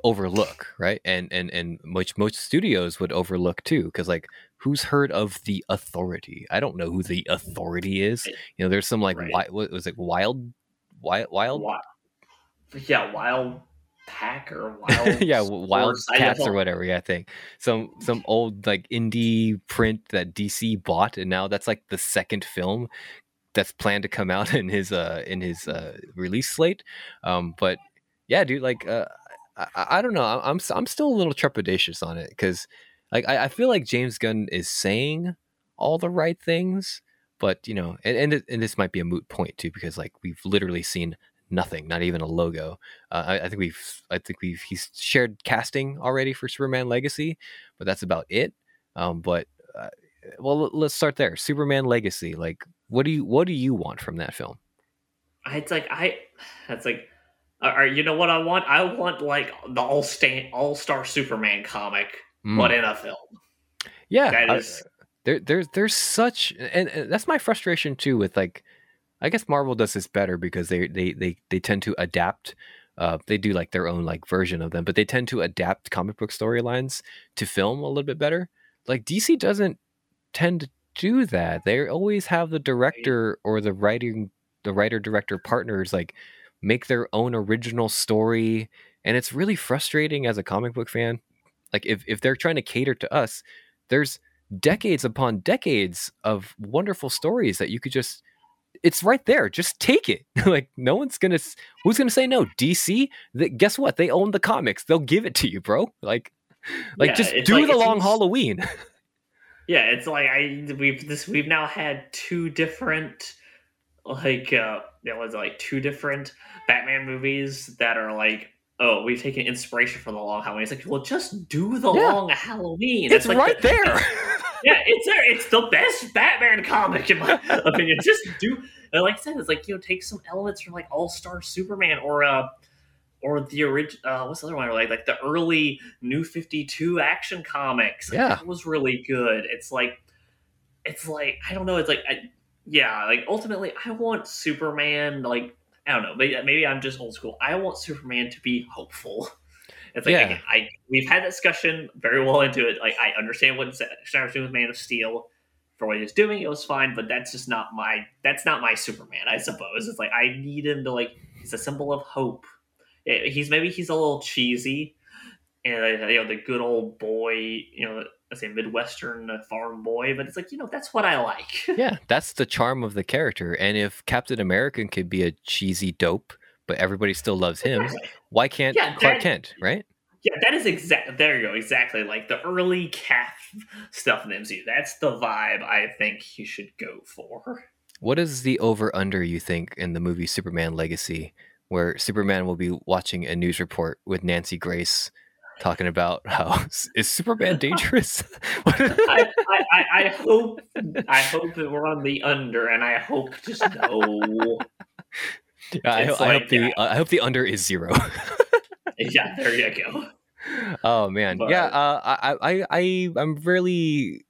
overlook, right? And and and most most studios would overlook too, because like. Who's heard of The Authority? I don't know who The Authority is. You know, there's some like right. wild, what was it wild, wild, wild, wild, yeah, wild pack or wild, yeah, wild cats or whatever. Yeah, I think some some old like indie print that D C bought, and now that's like the second film that's planned to come out in his uh in his uh release slate. Um, but yeah, dude, like uh, I, I don't know, I'm I'm still a little trepidatious on it because. Like I, I feel like James Gunn is saying all the right things, but you know, and and, it, and this might be a moot point too, because like we've literally seen nothing, not even a logo. Uh, I, I think we've, I think we've, he's shared casting already for Superman Legacy, but that's about it. Um, but uh, well, let's start there. Superman Legacy. Like, what do you, what do you want from that film? It's like I, it's like. Or you know what I want? I want like the all stand, all star Superman comic. But in a film, yeah, that is... I, there, there's, there's such, and, and that's my frustration too. With like, I guess Marvel does this better because they, they, they, they tend to adapt. Uh, they do like their own like version of them, but they tend to adapt comic book storylines to film a little bit better. Like D C doesn't tend to do that. They always have the director or the writing, the writer director partners like make their own original story, and it's really frustrating as a comic book fan. Like if, if they're trying to cater to us, there's decades upon decades of wonderful stories that you could just, it's right there. Just take it. Like no one's going to, who's going to say no? D C, the, guess what? They own the comics. They'll give it to you, bro. Like, like yeah, just do like, the long Halloween. Yeah. It's like, I, we've this, we've now had two different, like, uh, there was like two different Batman movies that are like, oh, we've taken inspiration from the Long Halloween. It's like, well, just do the yeah. Long Halloween. It's, it's like right the, there. Yeah, it's there. It's the best Batman comic, in my opinion. Just do, and like I said, it's like, you know, take some elements from like All Star Superman or uh, or the original. Uh, what's the other one? Like like the early New fifty-two Action Comics. Like, yeah, that was really good. It's like, it's like I don't know. It's like I, yeah, like ultimately, I want Superman like. I don't know. Maybe, maybe I'm just old school. I want Superman to be hopeful. It's like, yeah. I, I we've had that discussion very well into it. Like, I understand what Zack Snyder's doing with Man of Steel for what he was doing. It was fine, but that's just not my, that's not my Superman, I suppose. It's like, I need him to like, he's a symbol of hope. He's maybe he's a little cheesy and, you know, the good old boy, you know, let's say Midwestern farm boy, but it's like, you know, that's what I like. Yeah, that's the charm of the character. And if Captain America could be a cheesy dope, but everybody still loves him, exactly. Why can't yeah, that, Clark Kent, right? Yeah, that is exactly, there you go, exactly. Like the early Cap stuff in the M C U, that's the vibe I think he should go for. What is the over-under you think in the movie Superman Legacy, where Superman will be watching a news report with Nancy Grace talking about how is Superman dangerous? I, I, I hope I hope that we're on the under, and I hope just no. I, like, I hope the yeah. I hope the under is zero. Yeah, there you go. Oh man, but, yeah. Uh, I I I I'm really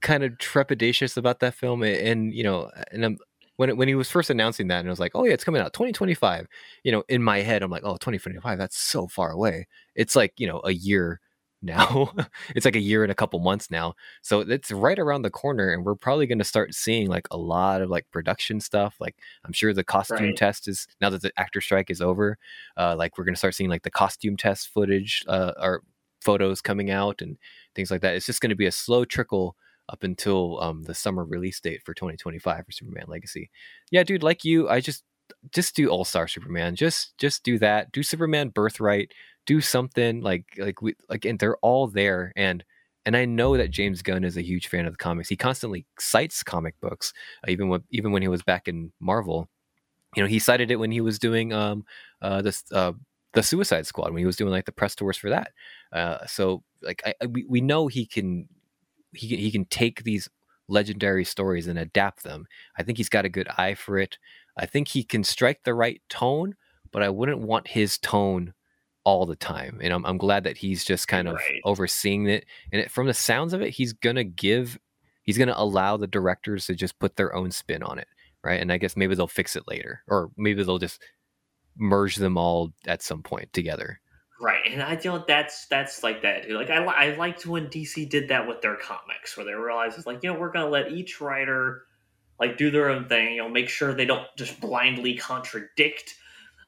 kind of trepidatious about that film, and you know, and I'm, when it, when he was first announcing that, and I was like, oh yeah, it's coming out twenty twenty-five. You know, in my head, I'm like, oh, twenty twenty-five, that's so far away. It's like, you know, a year now. It's like a year and a couple months now. So it's right around the corner, and we're probably going to start seeing like a lot of like production stuff. Like I'm sure the costume right. test is, now that the actor strike is over, uh, like we're going to start seeing like the costume test footage uh, or photos coming out and things like that. It's just going to be a slow trickle up until um, the summer release date for twenty twenty-five for Superman Legacy. Yeah, dude, like you, I just, just do All Star Superman. Just, just do that. Do Superman Birthright. Do something like like we like, and they're all there. And and I know that James Gunn is a huge fan of the comics. He constantly cites comic books, uh, even when even when he was back in Marvel. You know, he cited it when he was doing um uh this uh the Suicide Squad, when he was doing like the press tours for that. Uh, so like I, I we, we know he can he can, he can take these legendary stories and adapt them. I think he's got a good eye for it. I think he can strike the right tone, but I wouldn't want his tone all the time. And I'm I'm glad that he's just kind of right. overseeing it. And it, from the sounds of it, he's going to give, he's going to allow the directors to just put their own spin on it. Right. And I guess maybe they'll fix it later, or maybe they'll just merge them all at some point together. Right. And I don't, that's, that's like that. Dude. Like I, I liked when D C did that with their comics, where they realized it's like, you know, we're going to let each writer like do their own thing. You know, make sure they don't just blindly contradict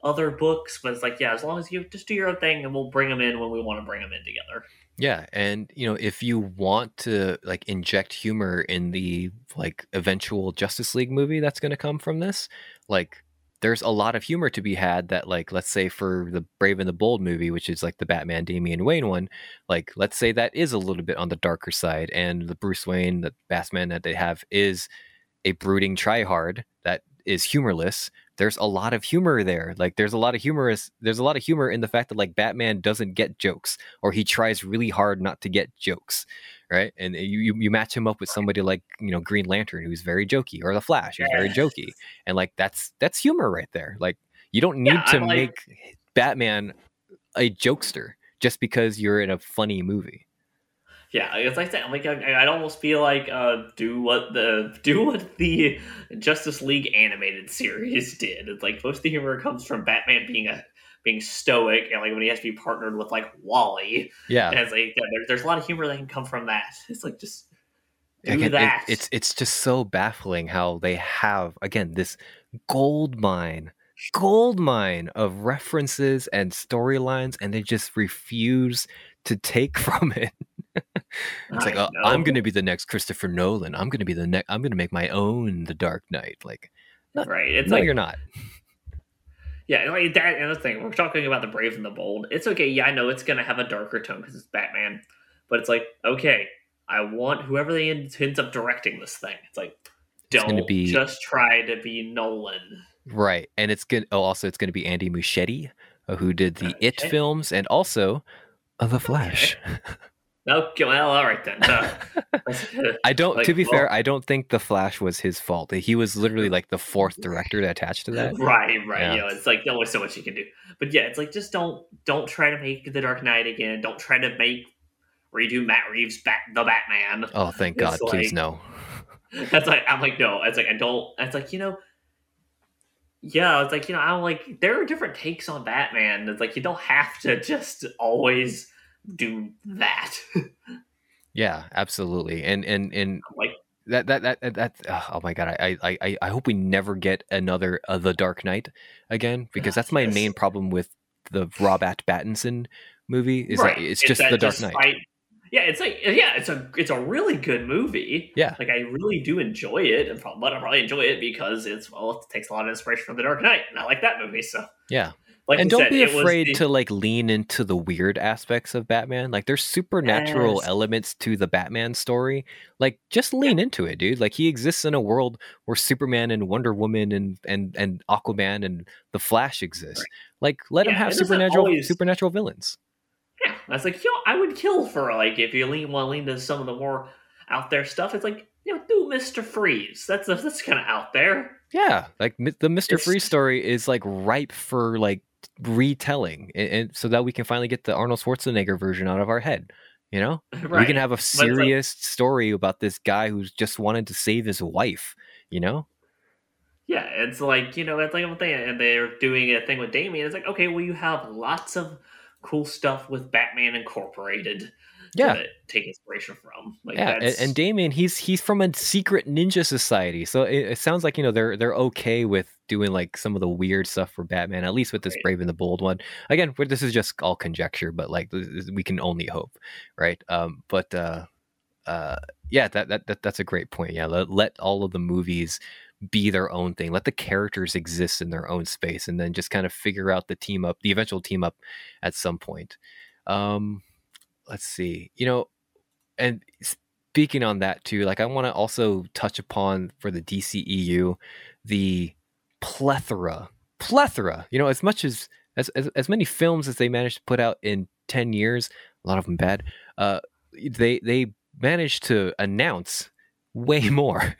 other books, but it's like, yeah, as long as you just do your own thing, and we'll bring them in when we want to bring them in together. Yeah. And you know, if you want to like inject humor in the like eventual Justice League movie that's going to come from this, like there's a lot of humor to be had that, like, let's say for the Brave and the Bold movie, which is like the Batman Damian Wayne one, like let's say that is a little bit on the darker side, and the Bruce Wayne, the Batman that they have, is a brooding tryhard that is humorless. There's a lot of humor there. Like there's a lot of humorous, there's a lot of humor in the fact that like Batman doesn't get jokes, or he tries really hard not to get jokes. Right. And you, you match him up with somebody like, you know, Green Lantern, who's very jokey, or the Flash, who's yeah. very jokey. And like, that's, that's humor right there. Like you don't need yeah, to like, make Batman a jokester just because you're in a funny movie. Yeah, it's like that. Like I, I'd almost be like, uh, do what the do what the Justice League animated series did. It's like most of the humor comes from Batman being a being stoic, and like when he has to be partnered with like Wally. Yeah, and it's like yeah, there, there's a lot of humor that can come from that. It's like just do again, that. It, it's it's just so baffling how they have again this gold mine, gold mine of references and storylines, and they just refuse to take from it. It's like, oh, I'm going to be the next Christopher Nolan. I'm going to be the next. I'm going to make my own The Dark Knight. Like, not, right? It's no, like, you're not. Yeah, like that. And the thing we're talking about, the Brave and the Bold. It's okay. Yeah, I know it's going to have a darker tone because it's Batman, but it's like, okay, I want whoever they end, ends up directing this thing. It's like, don't it's be, just try to be Nolan, right? And it's good. Oh, also, it's going to be Andy Muschietti, who did the okay. It films and also uh, The Flash. Okay. Okay, well, all right then. Uh, I don't. Like, to be well, fair, I don't think The Flash was his fault. He was literally like the fourth director attached to that. Right, right. Yeah, you know, it's like there's only so much you can do. But yeah, it's like just don't don't try to make The Dark Knight again. Don't try to make redo Matt Reeves' Bat, the Batman. Oh, thank God! It's please like, no. That's like I'm like no. It's like I don't. It's like you know. Yeah, it's like you know I'm like there are different takes on Batman. It's like you don't have to just always do that. Yeah, absolutely. And and and like that that that that oh my god, I I I hope we never get another uh, The Dark Knight again, because that's my yes. main problem with the Robert Pattinson movie is right. that it's, it's just that The Dark Knight. I, yeah, it's like yeah, it's a it's a really good movie. Yeah, like I really do enjoy it, and probably, but I probably enjoy it because it's well, it takes a lot of inspiration from The Dark Knight, and I like that movie. So yeah. Like and don't said, be afraid was, it, to like lean into the weird aspects of Batman. Like there's supernatural yes. elements to the Batman story. Like just lean yeah. into it, dude. Like he exists in a world where Superman and Wonder Woman and and, and Aquaman and the Flash exist. Right. Like let yeah, him have supernatural always, supernatural villains. Yeah, I was like, yo, I would kill for like if you lean well lean to some of the more out there stuff. It's like you know, do Mister Freeze. That's that's kind of out there. Yeah, like the Mister It's... Freeze story is like ripe for like retelling, and, and so that we can finally get the Arnold Schwarzenegger version out of our head. You know, right. We can have a serious like... story about this guy who's just wanted to save his wife. You know. Yeah, it's like, you know, that's like a thing, and they're doing a thing with Damien. It's like, okay, well, you have lots of cool stuff with Batman Incorporated. Yeah, to take inspiration from. Like, yeah, that's... and, and Damien, he's he's from a secret ninja society, so it, it sounds like, you know, they're they're okay with doing like some of the weird stuff for Batman, at least with this right. Brave and the Bold one. Again, this is just all conjecture, but like we can only hope, right? Um, but uh, uh, yeah, that, that that that's a great point. Yeah, let, let all of the movies be their own thing. Let the characters exist in their own space, and then just kind of figure out the team up, the eventual team up at some point. Um, let's see, you know, and speaking on that too, like I want to also touch upon for the D C E U, the plethora, plethora, you know, as much as, as, as, as many films as they managed to put out in ten years, a lot of them bad. Uh, they, they managed to announce way more.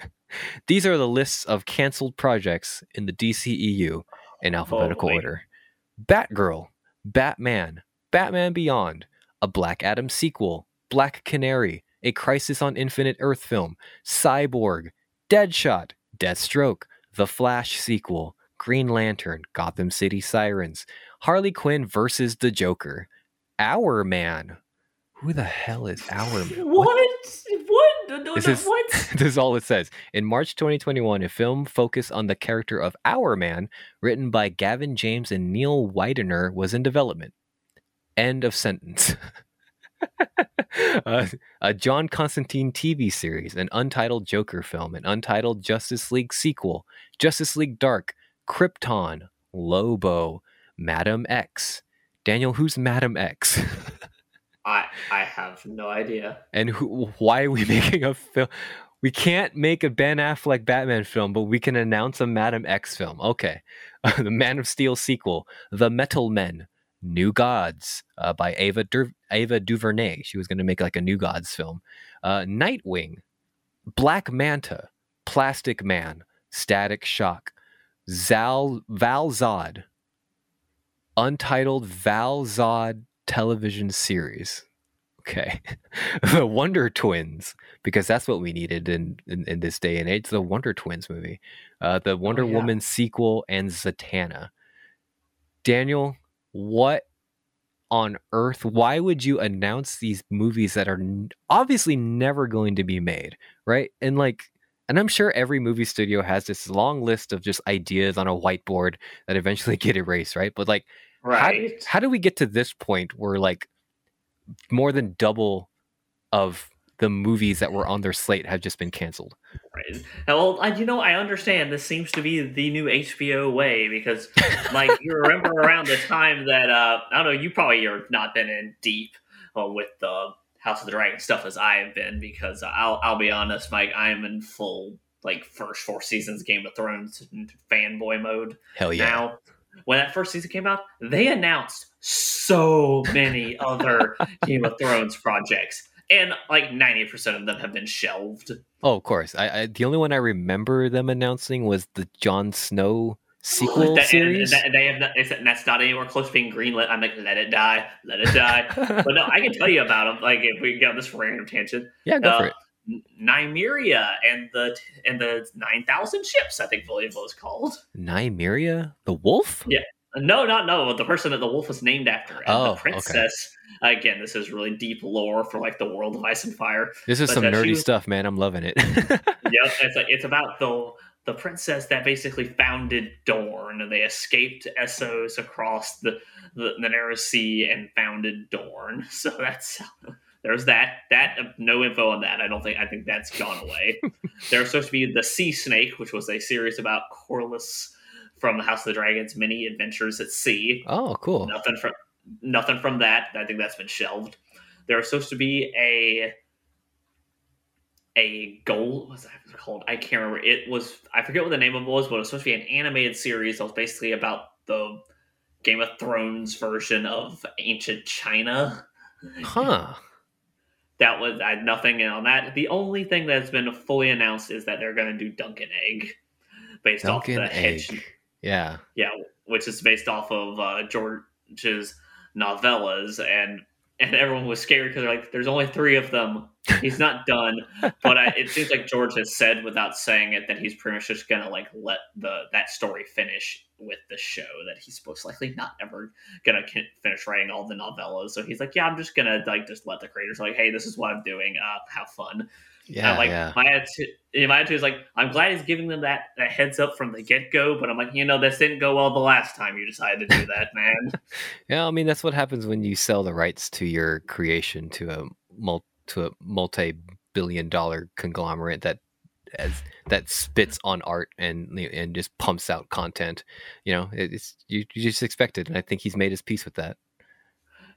These are the lists of canceled projects in the D C E U in alphabetical oh, order. Batgirl, Batman, Batman Beyond, a Black Adam sequel, Black Canary, a Crisis on Infinite Earth film, Cyborg, Deadshot, Deathstroke, The Flash sequel, Green Lantern, Gotham City Sirens, Harley Quinn versus the Joker, Our Man. Who the hell is Our Man? What? What? what? No, no, this, no, is, what? This is all it says. In March twenty twenty-one, a film focused on the character of Our Man, written by Gavin James and Neil Widener, was in development. End of sentence. uh, a John Constantine T V series, an untitled Joker film, an untitled Justice League sequel, Justice League Dark, Krypton, Lobo, Madam X. Daniel, who's Madam X? I, I have no idea. And who, why are we making a film? We can't make a Ben Affleck Batman film, but we can announce a Madam X film. Okay. The Man of Steel sequel, The Metal Men, New Gods uh, by Ava, Dur- Ava DuVernay. She was going to make like a New Gods film. Uh, Nightwing, Black Manta, Plastic Man, Static Shock, Zal Val Zod, untitled Val Zod television series. Okay. The Wonder Twins, because that's what we needed in, in, in this day and age, the Wonder Twins movie, uh, the Wonder oh, yeah. Woman sequel, and Zatanna. Daniel, what on earth? Why would you announce these movies that are obviously never going to be made, right? And like, and I'm sure every movie studio has this long list of just ideas on a whiteboard that eventually get erased, right? But like, right. How, how do we get to this point where like more than double of the movies that were on their slate have just been canceled? Right. Well, I, you know, I understand this seems to be the new H B O way because like you remember around the time that, uh, I don't know, you probably are not been in deep uh, with the House of the Dragon stuff as I have been, because I'll, I'll be honest, Mike, I'm in full like first four seasons Game of Thrones fanboy mode. Hell yeah. Now. When that first season came out, they announced so many other Game of Thrones projects, and like ninety percent of them have been shelved. Oh, of course. I, I the only one I remember them announcing was the Jon Snow sequel that, series. And, and they have not, it's, and that's not anywhere close to being greenlit. I'm like, let it die, let it die. But no, I can tell you about them. Like, if we get on this random tangent, yeah, go uh, for it. Nymeria and the and the nine thousand ships, I think believe was called. Nymeria? The wolf? Yeah. No, not no. The person that the wolf was named after. And oh, the princess. Okay. Again, this is really deep lore for like the world of Ice and Fire. This is but some nerdy was, stuff, man. I'm loving it. Yeah, it's like it's about the the princess that basically founded Dorne, and they escaped Essos across the, the, the Narrow Sea and founded Dorne. So that's There's that. That no info on that. I don't think. I think that's gone away. There's supposed to be the Sea Snake, which was a series about Corlys from House of the Dragon's many adventures at sea. Oh, cool. Nothing from nothing from that. I think that's been shelved. There's supposed to be a a gold. What's that called? I can't remember. It was. I forget what the name of it was, but it was supposed to be an animated series that was basically about the Game of Thrones version of ancient China. Huh. That was I had nothing on that. The only thing that's been fully announced is that they're going to do Dunkin' Egg. based Duncan off the Egg. Hedge, yeah, yeah, which is based off of uh, George's novellas, and and everyone was scared because they're like, "There's only three of them. He's not done." But I, it seems like George has said without saying it that he's pretty much just gonna like let the that story finish with the show, that he's most likely not ever gonna finish writing all the novellas. So he's like, "Yeah, I'm just gonna like just let the creators like, hey, this is what I'm doing. Uh, have fun." Yeah, like yeah. my attitude, my attitude is like, I'm glad he's giving them that, that heads up from the get go, but I'm like, you know, this didn't go well the last time you decided to do that, man. Yeah, I mean, that's what happens when you sell the rights to your creation to a multi to a multi billion dollar conglomerate that as that spits on art and and just pumps out content. You know, it's you, you just expect it, and I think he's made his peace with that.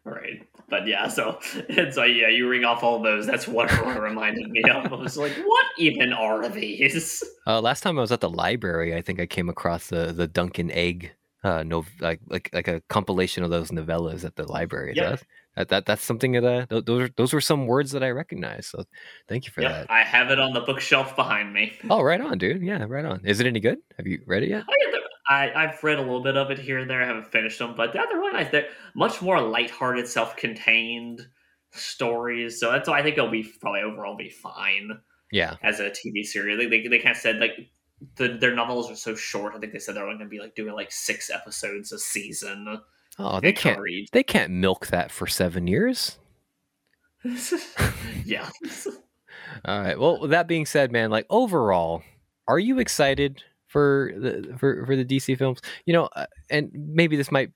Right, but yeah, so it's so like, yeah, you ring off all those. That's what it reminded me of. I was like, what even are these? Uh, last time I was at the library, I think I came across the the Duncan Egg, uh, no, like like like a compilation of those novellas at the library. Yeah. That, that that that's something that uh, those are, those were some words that I recognized. So thank you for yep, that. I have it on the bookshelf behind me. Oh, right on, dude. Yeah, right on. Is it any good? Have you read it yet? Oh, yeah, I, I've read a little bit of it here and there. I haven't finished them, but the other one, I think, much more lighthearted, self-contained stories. So that's why I think it'll be probably overall be fine. Yeah, as a T V series, they they, they kind of said like the, their novels are so short. I think they said they're only going to be like doing like six episodes a season. Oh, they can't read. They can't milk that for seven years. Yeah. All right. Well, with that being said, man, like overall, are you excited for the for, for the D C films, you know? And maybe this might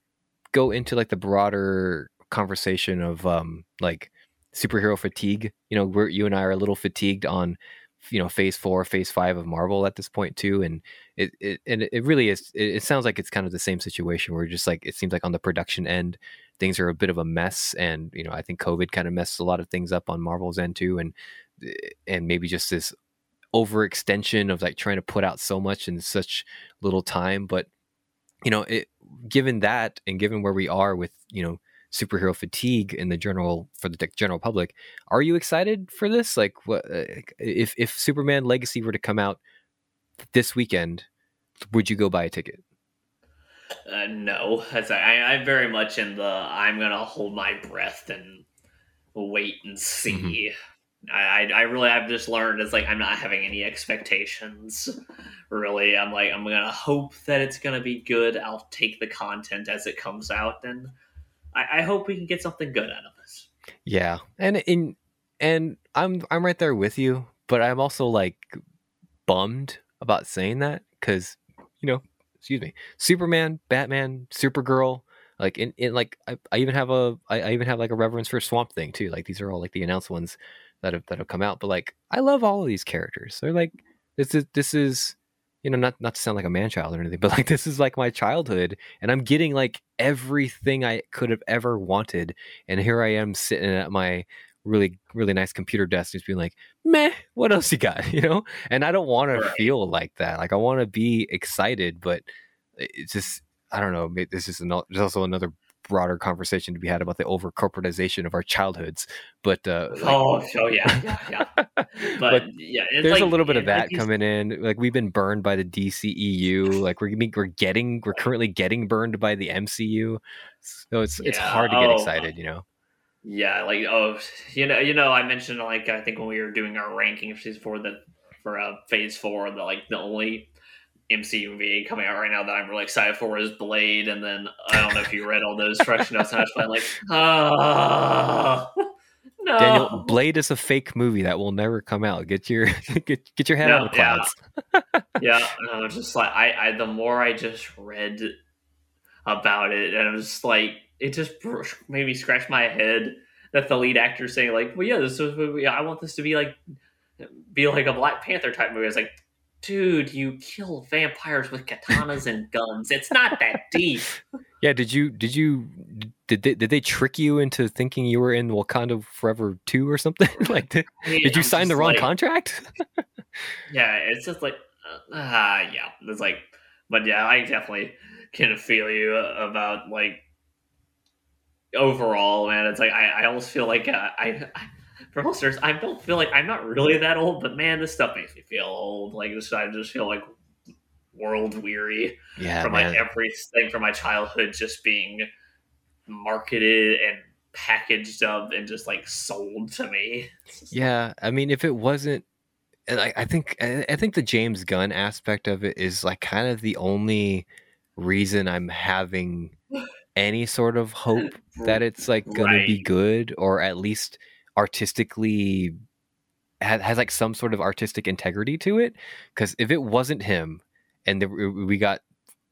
go into like the broader conversation of um like superhero fatigue. You know, we're you and I are a little fatigued on, you know, phase four, phase five of Marvel at this point too, and it, it and it really is. It, it sounds like it's kind of the same situation where just like it seems like on the production end, things are a bit of a mess, and you know, I think COVID kind of messed a lot of things up on Marvel's end too, and and maybe just this overextension of like trying to put out so much in such little time. But you know, it given that and given where we are with, you know, superhero fatigue in the general for the general public, are you excited for this? Like, what if if Superman Legacy were to come out this weekend, would you go buy a ticket? Uh, no, as I, I'm very much in the I'm gonna hold my breath and wait and see. Mm-hmm. I I really I've just learned it's like I'm not having any expectations really. I'm like I'm gonna hope that it's gonna be good. I'll take the content as it comes out, and I, I hope we can get something good out of this. Yeah, and in and I'm I'm right there with you, but I'm also like bummed about saying that because you know, excuse me, Superman, Batman, Supergirl. Like in, in like I, I even have a I, I even have like a reverence for Swamp Thing too. Like these are all like the announced ones that have that have come out. But like I love all of these characters. They're like this is this is you know not not to sound like a man child or anything, but like this is like my childhood, and I'm getting like everything I could have ever wanted. And here I am sitting at my really really nice computer desk, just being like, meh, what else you got? You know? And I don't want to feel like that. Like I want to be excited, but it's just. I don't know. This is an, there's also another broader conversation to be had about the over corporatization of our childhoods. But uh, like, oh, oh yeah, yeah, yeah. But, but yeah, it's there's like, a little bit of that like coming in. Like we've been burned by the D C E U. Like we're we're getting we're currently getting burned by the M C U. So it's yeah. it's hard to get oh, excited, you know. Yeah, like oh, you know, you know, I mentioned like I think when we were doing our ranking of season four that for uh, phase four, the like the only M C U movie coming out right now that I'm really excited for is Blade, and then I don't know if you read all those traction notes, and I was playing like, ah, oh, no. Daniel, Blade is a fake movie that will never come out. Get your get get your head no, out of the clouds. Yeah, yeah. No, just like I, I, the more I just read about it, and I was just like, it just made me scratch my head that the lead actor saying like, well, yeah, this is I want this to be like, be like a Black Panther type movie. I was like, dude, you kill vampires with katanas and guns. It's not that deep. Yeah, did you did you did they did they trick you into thinking you were in Wakanda Forever two or something? Like, did, I mean, did you I'm sign the wrong like, contract? Yeah, it's just like, uh, uh, yeah, it's like, but yeah, I definitely can feel you about like overall, man. It's like I, I almost feel like uh, I. I For listeners, I don't feel like I'm not really that old, but man, this stuff makes me feel old. Like this, I just feel like world weary yeah, from man. like everything from my childhood just being marketed and packaged up and just like sold to me. Yeah, I mean, if it wasn't, I, I think I think the James Gunn aspect of it is like kind of the only reason I'm having any sort of hope that it's like gonna right. be good, or at least artistically has, has like some sort of artistic integrity to it. Because if it wasn't him and the, we got,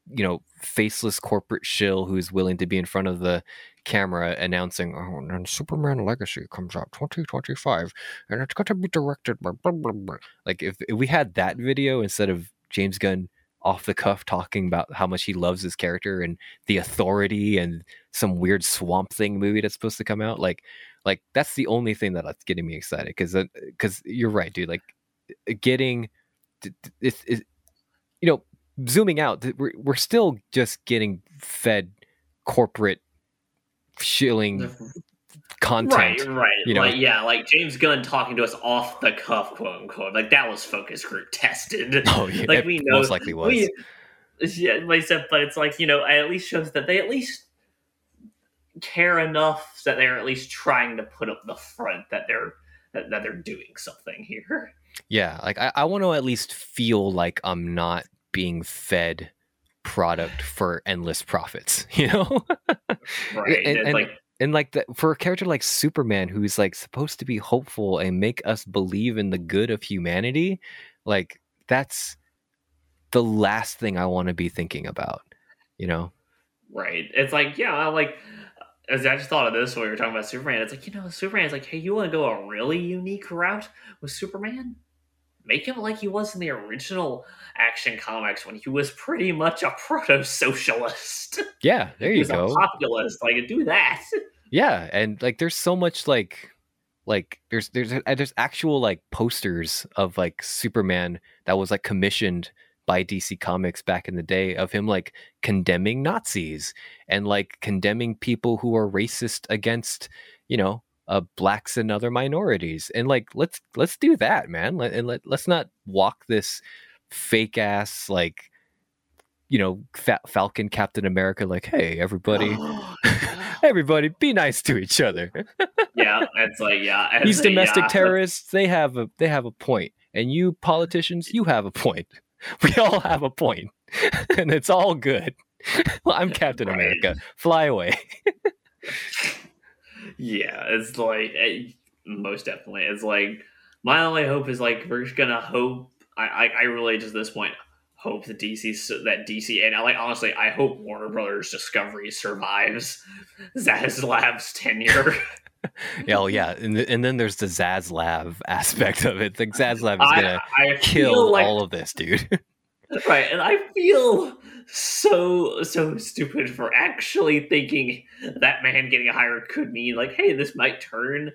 you know, faceless corporate shill who's willing to be in front of the camera announcing, oh, and Superman Legacy comes out twenty twenty-five and it's got to be directed by blah, blah, blah. Like if, if we had that video instead of James Gunn off the cuff talking about how much he loves his character and The Authority and some weird swamp thing movie that's supposed to come out, like like that's the only thing that's getting me excited. Because because uh, you're right, dude, like getting it's it, you know, zooming out, we're, we're still just getting fed corporate shilling content, right? Right. You know? Like, yeah, like James Gunn talking to us off the cuff, quote unquote. Like that was focus group tested. Oh yeah, like we know most likely was. We, yeah, but it's like, you know, it at least shows that they at least care enough that they're at least trying to put up the front that they're that, that they're doing something here. Yeah, like I, I want to at least feel like I'm not being fed product for endless profits, you know? Right. And, and, like, and like the, for a character like Superman, who's like supposed to be hopeful and make us believe in the good of humanity, like that's the last thing I want to be thinking about, you know? Right. It's like, yeah, I like, as I just thought of this when we were talking about Superman, it's like, you know, Superman's like, hey, you want to go a really unique route with Superman? Make him like he was in the original Action Comics when he was pretty much a proto-socialist. Yeah, there you go. He was a populist. Like, do that. Yeah, and like, there's so much like, like there's there's there's actual like posters of like Superman that was like commissioned by D C Comics back in the day of him like condemning Nazis and like condemning people who are racist against, you know, Uh, blacks and other minorities. And like let's let's do that, man. Let, and let, let's not walk this fake ass like, you know, fa- Falcon Captain America like, hey everybody, oh, everybody be nice to each other. Yeah, it's like, yeah, it's these domestic yeah. terrorists, they have a they have a point, and you politicians, you have a point, we all have a point, and it's all good. Well, I'm Captain right. America, fly away. Yeah, it's like, it, most definitely. It's like, my only hope is like, we're just gonna hope, I, I, I really just at this point, hope that D C, that D C, and I like, honestly, I hope Warner Brothers Discovery survives Zaslav's tenure. Oh yeah, and, and then there's the Zaslav aspect of it. Like Zaslav is gonna I, I kill like, all of this, dude. Right, and I feel so so stupid for actually thinking that man getting hired could mean like, hey, this might turn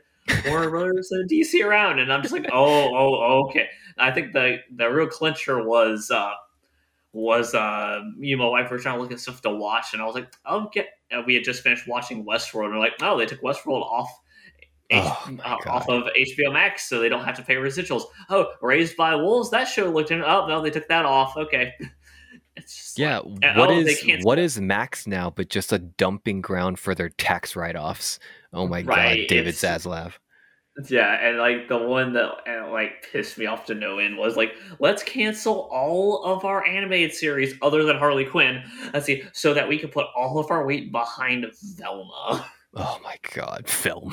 Warner Brothers and D C around, and I'm just like, oh, oh, okay. I think the the real clincher was uh, was uh, me and my wife were trying to look at stuff to watch, and I was like, okay. And we had just finished watching Westworld, and we're like, oh, they took Westworld off. Oh, H- uh, off of H B O Max, so they don't have to pay residuals. Oh, Raised by Wolves, that show looked in. Oh no, they took that off. Okay, it's just yeah. Like, what oh, is what is Max now? But just a dumping ground for their tax write-offs. Oh my right, god, David Zaslav. Yeah, and like the one that and, like pissed me off to no end was like, let's cancel all of our animated series other than Harley Quinn. Let's see, so that we can put all of our weight behind Velma. Oh my god, film.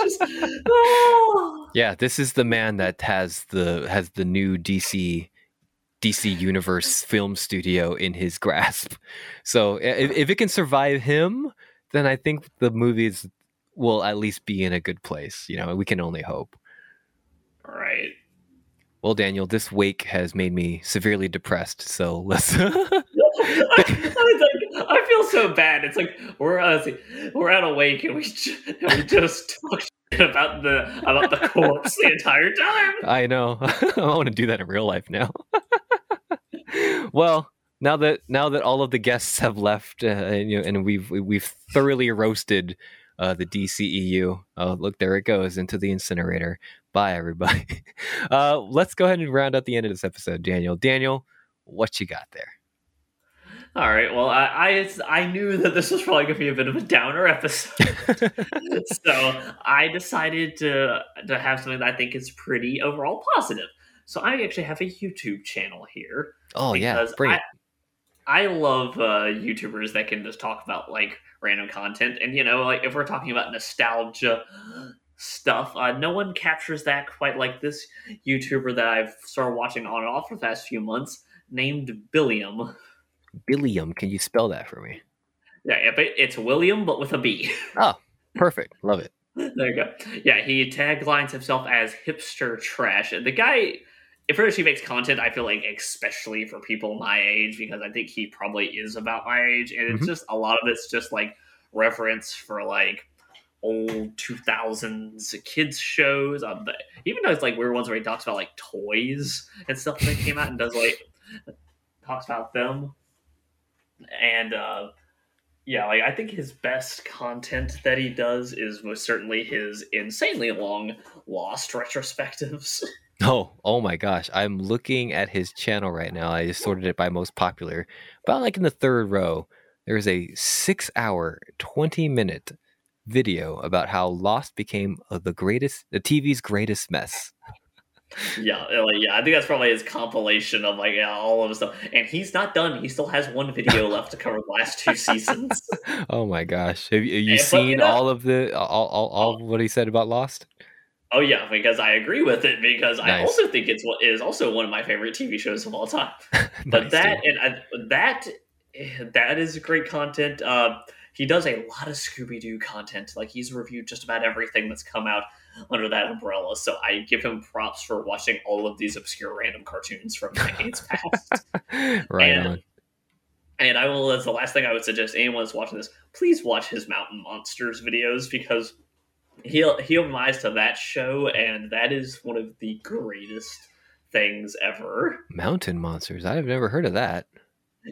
Just, oh. Yeah, this is the man that has the has the new D C D C Universe film studio in his grasp. So if, if it can survive him, then I think the movies will at least be in a good place, you know, we can only hope. All right. Well, Daniel, this wake has made me severely depressed, so let's I, like, I feel so bad. It's like we're uh, we're out awake and we just, and we just talk about the about the corpse the entire time. I know. I want to do that in real life now. Well, now that now that all of the guests have left, uh, and, you know, and we've we've thoroughly roasted uh, the D C E U. Oh, look, there it goes into the incinerator. Bye, everybody. Uh, let's go ahead and round out the end of this episode, Daniel. Daniel, what you got there? All right. Well, I, I I knew that this was probably going to be a bit of a downer episode, so I decided to to have something that I think is pretty overall positive. So I actually have a YouTube channel here. Oh yeah, brilliant. I, I love uh, YouTubers that can just talk about like random content, and you know, like if we're talking about nostalgia stuff, uh, no one captures that quite like this YouTuber that I've started watching on and off for the past few months, named Billiam. Billiam, can you spell that for me? Yeah, it's William, but with a B. Oh, perfect. Love it. There you go. Yeah, he taglines himself as hipster trash. And the guy, if he makes content, I feel like, especially for people my age, because I think he probably is about my age. And it's mm-hmm. just a lot of it's just like reference for like old two thousands kids shows. Um, but even though it's like weird ones where he talks about like toys and stuff that came out and does like talks about them. And uh, yeah, like I think his best content that he does is most certainly his insanely long Lost retrospectives. Oh, oh my gosh. I'm looking at his channel right now. I just sorted it by most popular. About like in the third row, there's a six hour, twenty minute video about how Lost became the greatest, the T V's greatest mess. Yeah, like, yeah, I think that's probably his compilation of like yeah, all of his stuff. And he's not done. He still has one video left to cover the last two seasons. Oh my gosh. Have you, have you seen but, yeah. all of the all all, all oh. what he said about Lost? Oh yeah, because I agree with it because nice. I also think it's what is also one of my favorite T V shows of all time. But nice, that dude. and I, that that is great content. Uh, he does a lot of Scooby-Doo content. Like he's reviewed just about everything that's come out under that umbrella, so I give him props for watching all of these obscure random cartoons from decades past. Right and, on. And I will, as the last thing I would suggest anyone that's watching this, please watch his Mountain Monsters videos because he he applies to that show, and that is one of the greatest things ever. Mountain Monsters? I've never heard of that.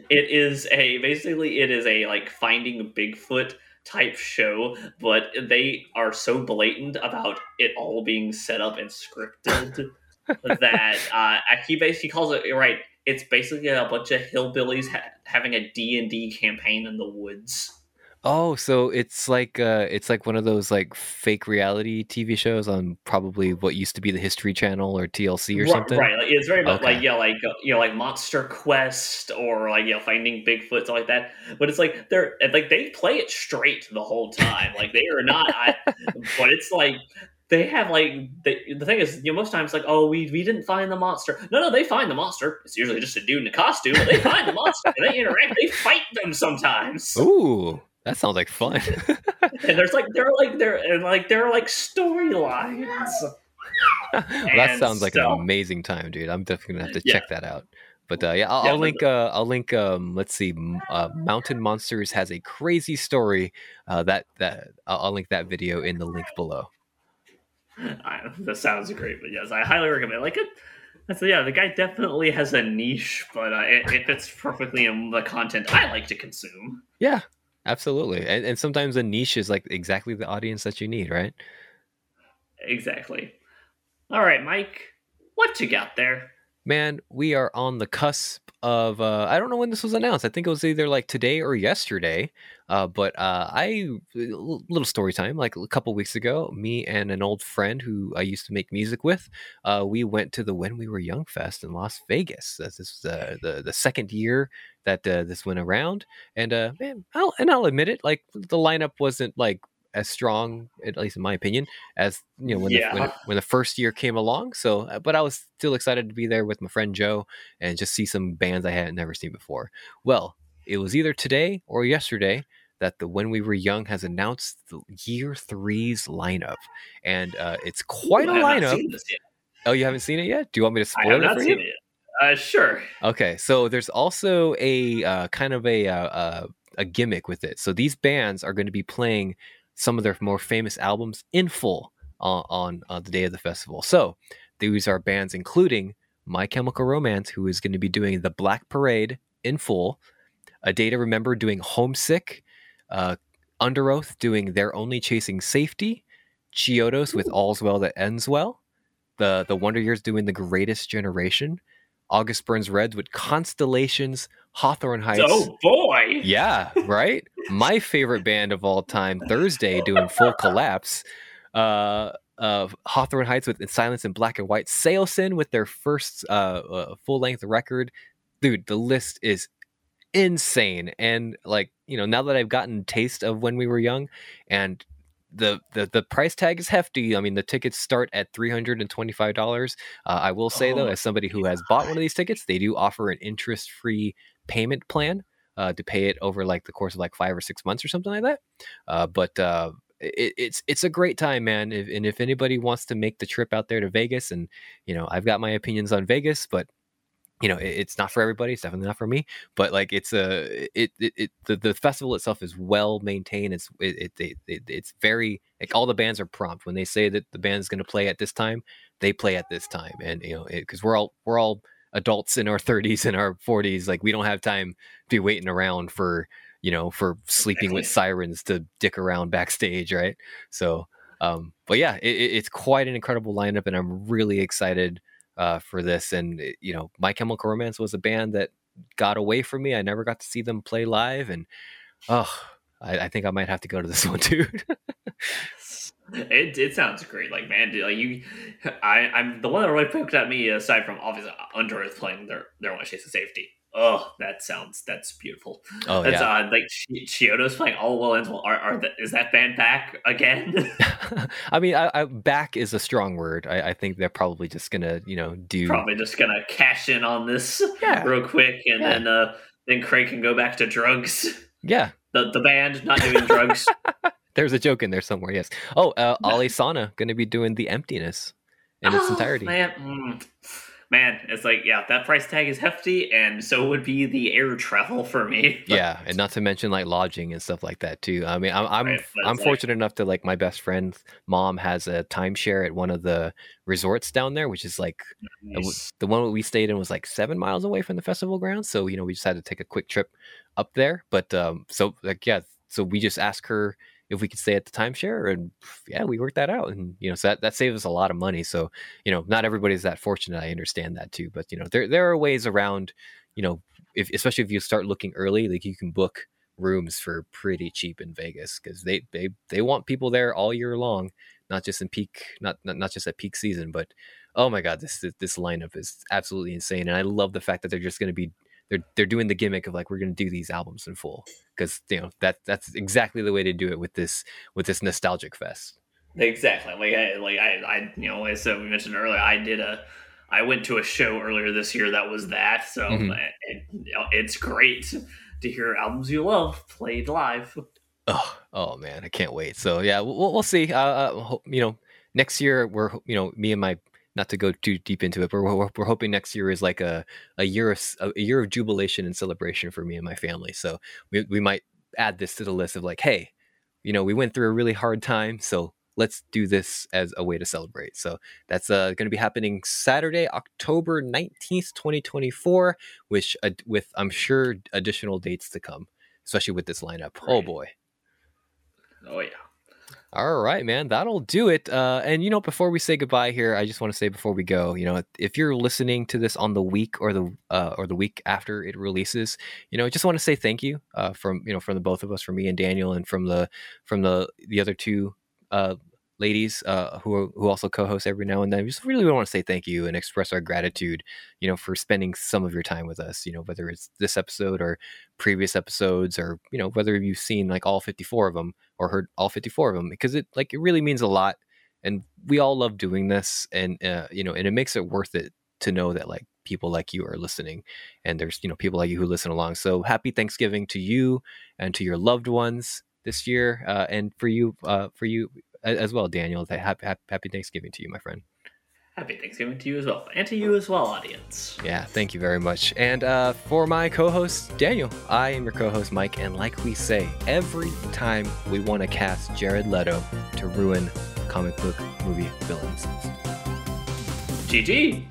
It is a basically it is a like Finding Bigfoot type show, but they are so blatant about it all being set up and scripted that uh, he basically calls it right. It's basically a bunch of hillbillies ha- having a D and D campaign in the woods. Oh, so it's like uh, it's like one of those like fake reality T V shows on probably what used to be the History Channel or T L C or right, something. Right, like, it's very much okay. like yeah, like you know, like Monster Quest or like you know, Finding Bigfoot, stuff like that. But it's like they're like they play it straight the whole time, like they are not. I, but it's like they have like they, the thing is, you know, most times like oh we we didn't find the monster. No, no, they find the monster. It's usually just a dude in a costume. But they find the monster. And they interact. They fight them sometimes. Ooh. That sounds like fun. And there's like there are like there and like there are like storylines. Well, that sounds like so, an amazing time, dude. I'm definitely gonna have to yeah. check that out. But uh, yeah, I'll, yeah, I'll link. Uh, I'll link. Um, let's see. Uh, Mountain Monsters has a crazy story. Uh, that that I'll, I'll link that video in the link below. I, that sounds great. But yes, I highly recommend. Like it. So yeah, the guy definitely has a niche, but uh, it, it fits perfectly in the content I like to consume. Yeah. Absolutely. And, and sometimes a niche is like exactly the audience that you need, right? Exactly. All right, Mike, what you got there? Man, we are on the cusp of, uh, I don't know when this was announced. I think it was either like today or yesterday. Uh, but uh, I, little story time, like a couple weeks ago, me and an old friend who I used to make music with, uh, we went to the When We Were Young Fest in Las Vegas. This is uh, the, the second year that uh, this went around. And uh, man, I'll, and I'll admit it, like the lineup wasn't like as strong, at least in my opinion, as you know when, yeah. the, when when the first year came along. So, but I was still excited to be there with my friend Joe and just see some bands I had never seen before. Well, it was either today or yesterday that the When We Were Young has announced the year three's lineup, and uh, it's quite Ooh, a lineup. Oh, you haven't seen it yet? Do you want me to spoil I have it not for seen you? It yet. Uh, sure. Okay, so there's also a uh, kind of a uh, a gimmick with it. So these bands are going to be playing some of their more famous albums in full on, on, on the day of the festival. So these are bands including My Chemical Romance, who is going to be doing The Black Parade in full, A Day to Remember doing Homesick, uh, Under Oath doing They're Only Chasing Safety, Chiodos with All's Well That Ends Well, the, the Wonder Years doing The Greatest Generation, August Burns Redwood, Constellations, Hawthorne Heights. Oh, boy. Yeah, right? My favorite band of all time, Thursday, doing Full Collapse. Uh, uh, Hawthorne Heights with Silence in Black and White. Sailson with their first uh, uh, full-length record. Dude, the list is insane. And, like, you know, now that I've gotten taste of when we were young, and the, the the price tag is hefty. I mean, the tickets start at three hundred twenty-five dollars. Uh, I will say, oh, though, as somebody who has bought one of these tickets, they do offer an interest-free payment plan uh, to pay it over, like, the course of, like, five or six months or something like that. Uh, but uh, it, it's it's a great time, man. If, and if anybody wants to make the trip out there to Vegas, and, you know, I've got my opinions on Vegas, but, you know, it, it's not for everybody. It's definitely not for me. But, like, it's a it it, it the, the festival itself is well maintained. It's it, it it it's very, like, all the bands are prompt when they say that the band's going to play at this time. They play at this time, and, you know, because we're all we're all adults in our thirties and our forties. Like, we don't have time to be waiting around for you know for sleeping with sirens to dick around backstage, right? So, um, but yeah, it, it's quite an incredible lineup, and I'm really excited uh for this. And, you know, My Chemical Romance was a band that got away from me. I never got to see them play live, and oh I, I think I might have to go to this one too. it it sounds great. Like, man, dude, like you I I'm the one that really poked at me, aside from obviously Under Earth playing their their One Chase of Safety. Oh, that sounds that's beautiful. Oh, that's yeah. odd. Like Chiodo's playing All Well Ends Well. Are, are the, is that band back again? I mean, I, I, back is a strong word. I, I think they're probably just gonna, you know, do probably just gonna cash in on this yeah. real quick, and yeah. then uh, then Craig can go back to drugs. Yeah, the the band not doing drugs. There's a joke in there somewhere. Yes. Oh, uh, Ali Sana gonna be doing The Emptiness in its oh, entirety. Man. Mm. Man, it's like, yeah, that price tag is hefty, and so would be the air travel for me. Yeah, and not to mention, like, lodging and stuff like that too. I mean, I'm I'm, right, I'm like... fortunate enough to, like, my best friend's mom has a timeshare at one of the resorts down there, which is like nice. The one we stayed in was like seven miles away from the festival grounds. So, you know, we just had to take a quick trip up there. But um, so like yeah, so we just asked her if we could stay at the timeshare, and yeah, we worked that out, and, you know, so that, that saves us a lot of money. So, you know, not everybody's that fortunate. I understand that too, but, you know, there there are ways around, you know, if, especially if you start looking early, like, you can book rooms for pretty cheap in Vegas, because they, they they want people there all year long, not just in peak, not not, not just at peak season. But oh my God, this, this this lineup is absolutely insane, and I love the fact that they're just going to be. They're they're doing the gimmick of, like, we're going to do these albums in full, because, you know, that that's exactly the way to do it with this with this nostalgic fest. Exactly. Like I like I, I you know, as we mentioned earlier, I did a I went to a show earlier this year that was that. So mm-hmm. it, it, it's great to hear albums you love played live. Oh, oh man, I can't wait. So yeah, we'll we'll see. Uh, you know, next year we're you know me and my. Not to go too deep into it, but we're, we're hoping next year is like a, a year of a year of jubilation and celebration for me and my family. So we we might add this to the list of, like, hey, you know, we went through a really hard time, so let's do this as a way to celebrate. So that's uh, going to be happening Saturday, October nineteenth, twenty twenty-four, which uh, with I'm sure additional dates to come, especially with this lineup. Right. Oh boy. Oh yeah. All right, man, that'll do it. Uh, and, you know, before we say goodbye here, I just want to say before we go, you know, if you're listening to this on the week or the uh, or the week after it releases, you know, I just want to say thank you uh, from, you know, from the both of us, from me and Daniel, and from the from the, the other two uh, ladies uh, who who also co-host every now and then. We just really want to say thank you and express our gratitude, you know, for spending some of your time with us, you know, whether it's this episode or previous episodes, or, you know, whether you've seen, like, all fifty-four of them. Or heard all fifty-four of them, because it like it really means a lot, and we all love doing this, and uh, you know, and it makes it worth it to know that, like, people like you are listening, and there's, you know, people like you who listen along. So happy Thanksgiving to you and to your loved ones this year, uh, and for you, uh, for you as well, Daniel. Happy, happy Thanksgiving to you, my friend. Happy Thanksgiving to you as well, and to you as well, audience. Yeah, thank you very much. And uh, for my co-host, Daniel, I am your co-host, Mike, and like we say, every time we want to cast Jared Leto to ruin comic book movie villains. G G!